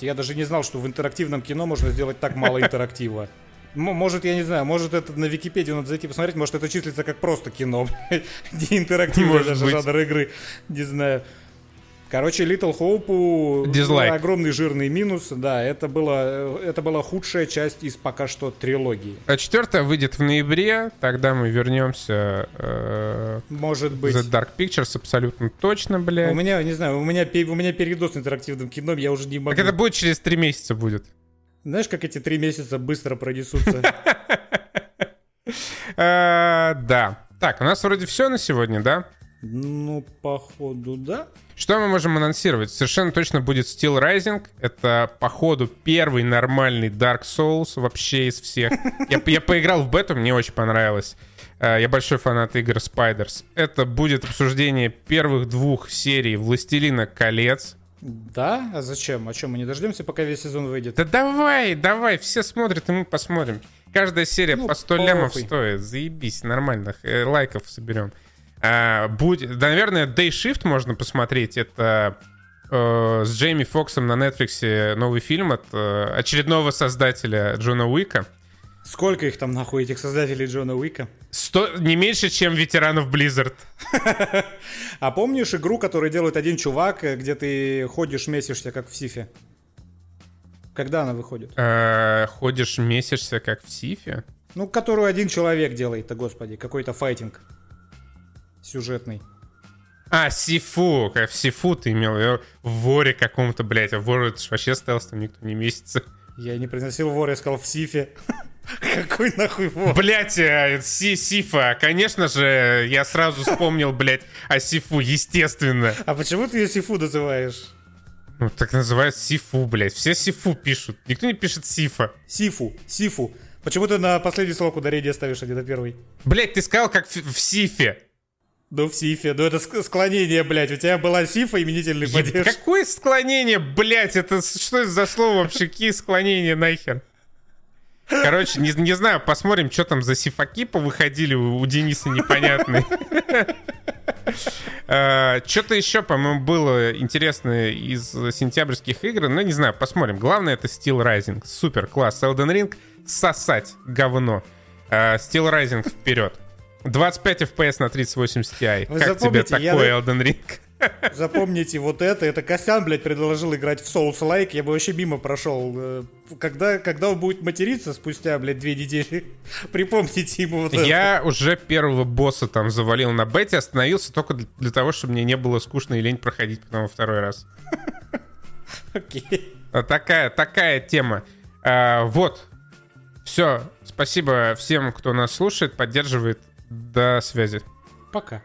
Я даже не знал, что в интерактивном кино можно сделать так мало интерактива. Может, я не знаю, может это на Википедию надо зайти посмотреть, может это числится как просто кино. Не интерактивный даже жанр игры. Не знаю. Короче, Little Hope огромный жирный минус. Да, это была худшая часть из пока что трилогии. А 4-я выйдет в ноябре, тогда мы вернемся. Может быть. The Dark Pictures абсолютно точно, блядь. У меня, не знаю, у меня передоз с интерактивным кино, я уже не могу. Так это будет через 3 месяца будет. Знаешь, как эти 3 месяца быстро пронесутся? Да. Так, у нас вроде все на сегодня, да? Ну, походу, да. Что мы можем анонсировать? Совершенно точно будет Steel Rising. Это, походу, первый нормальный Dark Souls вообще из всех. Я поиграл в бету, мне очень понравилось. Я большой фанат игр Spiders. Это будет обсуждение первых 2 серий «Властелина колец». Да? А зачем? О чем мы не дождемся, пока весь сезон выйдет? Да давай, все смотрят, и мы посмотрим. Каждая серия по 100 лямов стоит. Заебись, нормально. Лайков соберем. Да, наверное, Day Shift можно посмотреть. Это с Джейми Фоксом на Netflix новый фильм от очередного создателя Джона Уика. Сколько их там, нахуй, этих создателей Джона Уика? 100, не меньше, чем ветеранов Blizzard. А помнишь игру, которую делает один чувак, где ты ходишь, месишься, как в Сифе? Когда она выходит? Ходишь, месишься, как в Сифе. Ну, которую один человек делает-то, господи. Какой-то файтинг сюжетный. А, Сифу. Как в Сифу ты имел. Я в воре каком-то, блядь. А в воре вообще стелс, там никто не месится. Я не приносил вор, я сказал в Сифе. Какой нахуй вор? Блядь, Сифа. Конечно же, я сразу вспомнил, блядь, о Сифу, естественно. А почему ты ее Сифу называешь? Ну, так называют Сифу, блядь. Все Сифу пишут. Никто не пишет Сифа. Сифу. Почему ты на последний слог ударение ставишь, а не на первый? Блядь, ты сказал, как в Сифе. Ну, в Сифе. Ну, это склонение, блядь. У тебя была Сифа, именительный падеж. Какое склонение, блядь? Это что это за слово вообще? Какие склонения нахер? Короче, не знаю, посмотрим, что там за сифаки повыходили у Дениса непонятные. Что-то еще, по-моему, было интересное из сентябрьских игр. Ну, не знаю, посмотрим. Главное, это Steel Rising. Супер, класс. Elden Ring сосать говно. Steel Rising вперед. 25 FPS на 3080 Ti. Вы как тебе такой Elden Ring? Запомните вот это. Это Костян, блядь, предложил играть в Souls-like. Я бы вообще мимо прошел. Когда он будет материться спустя, блядь, 2 недели, припомните ему вот это. Я уже первого босса там завалил на бете, остановился только для того, чтобы мне не было скучно и лень проходить потом во второй раз. Окей. Такая тема. Вот. Все. Спасибо всем, кто нас слушает, поддерживает. До связи. Пока.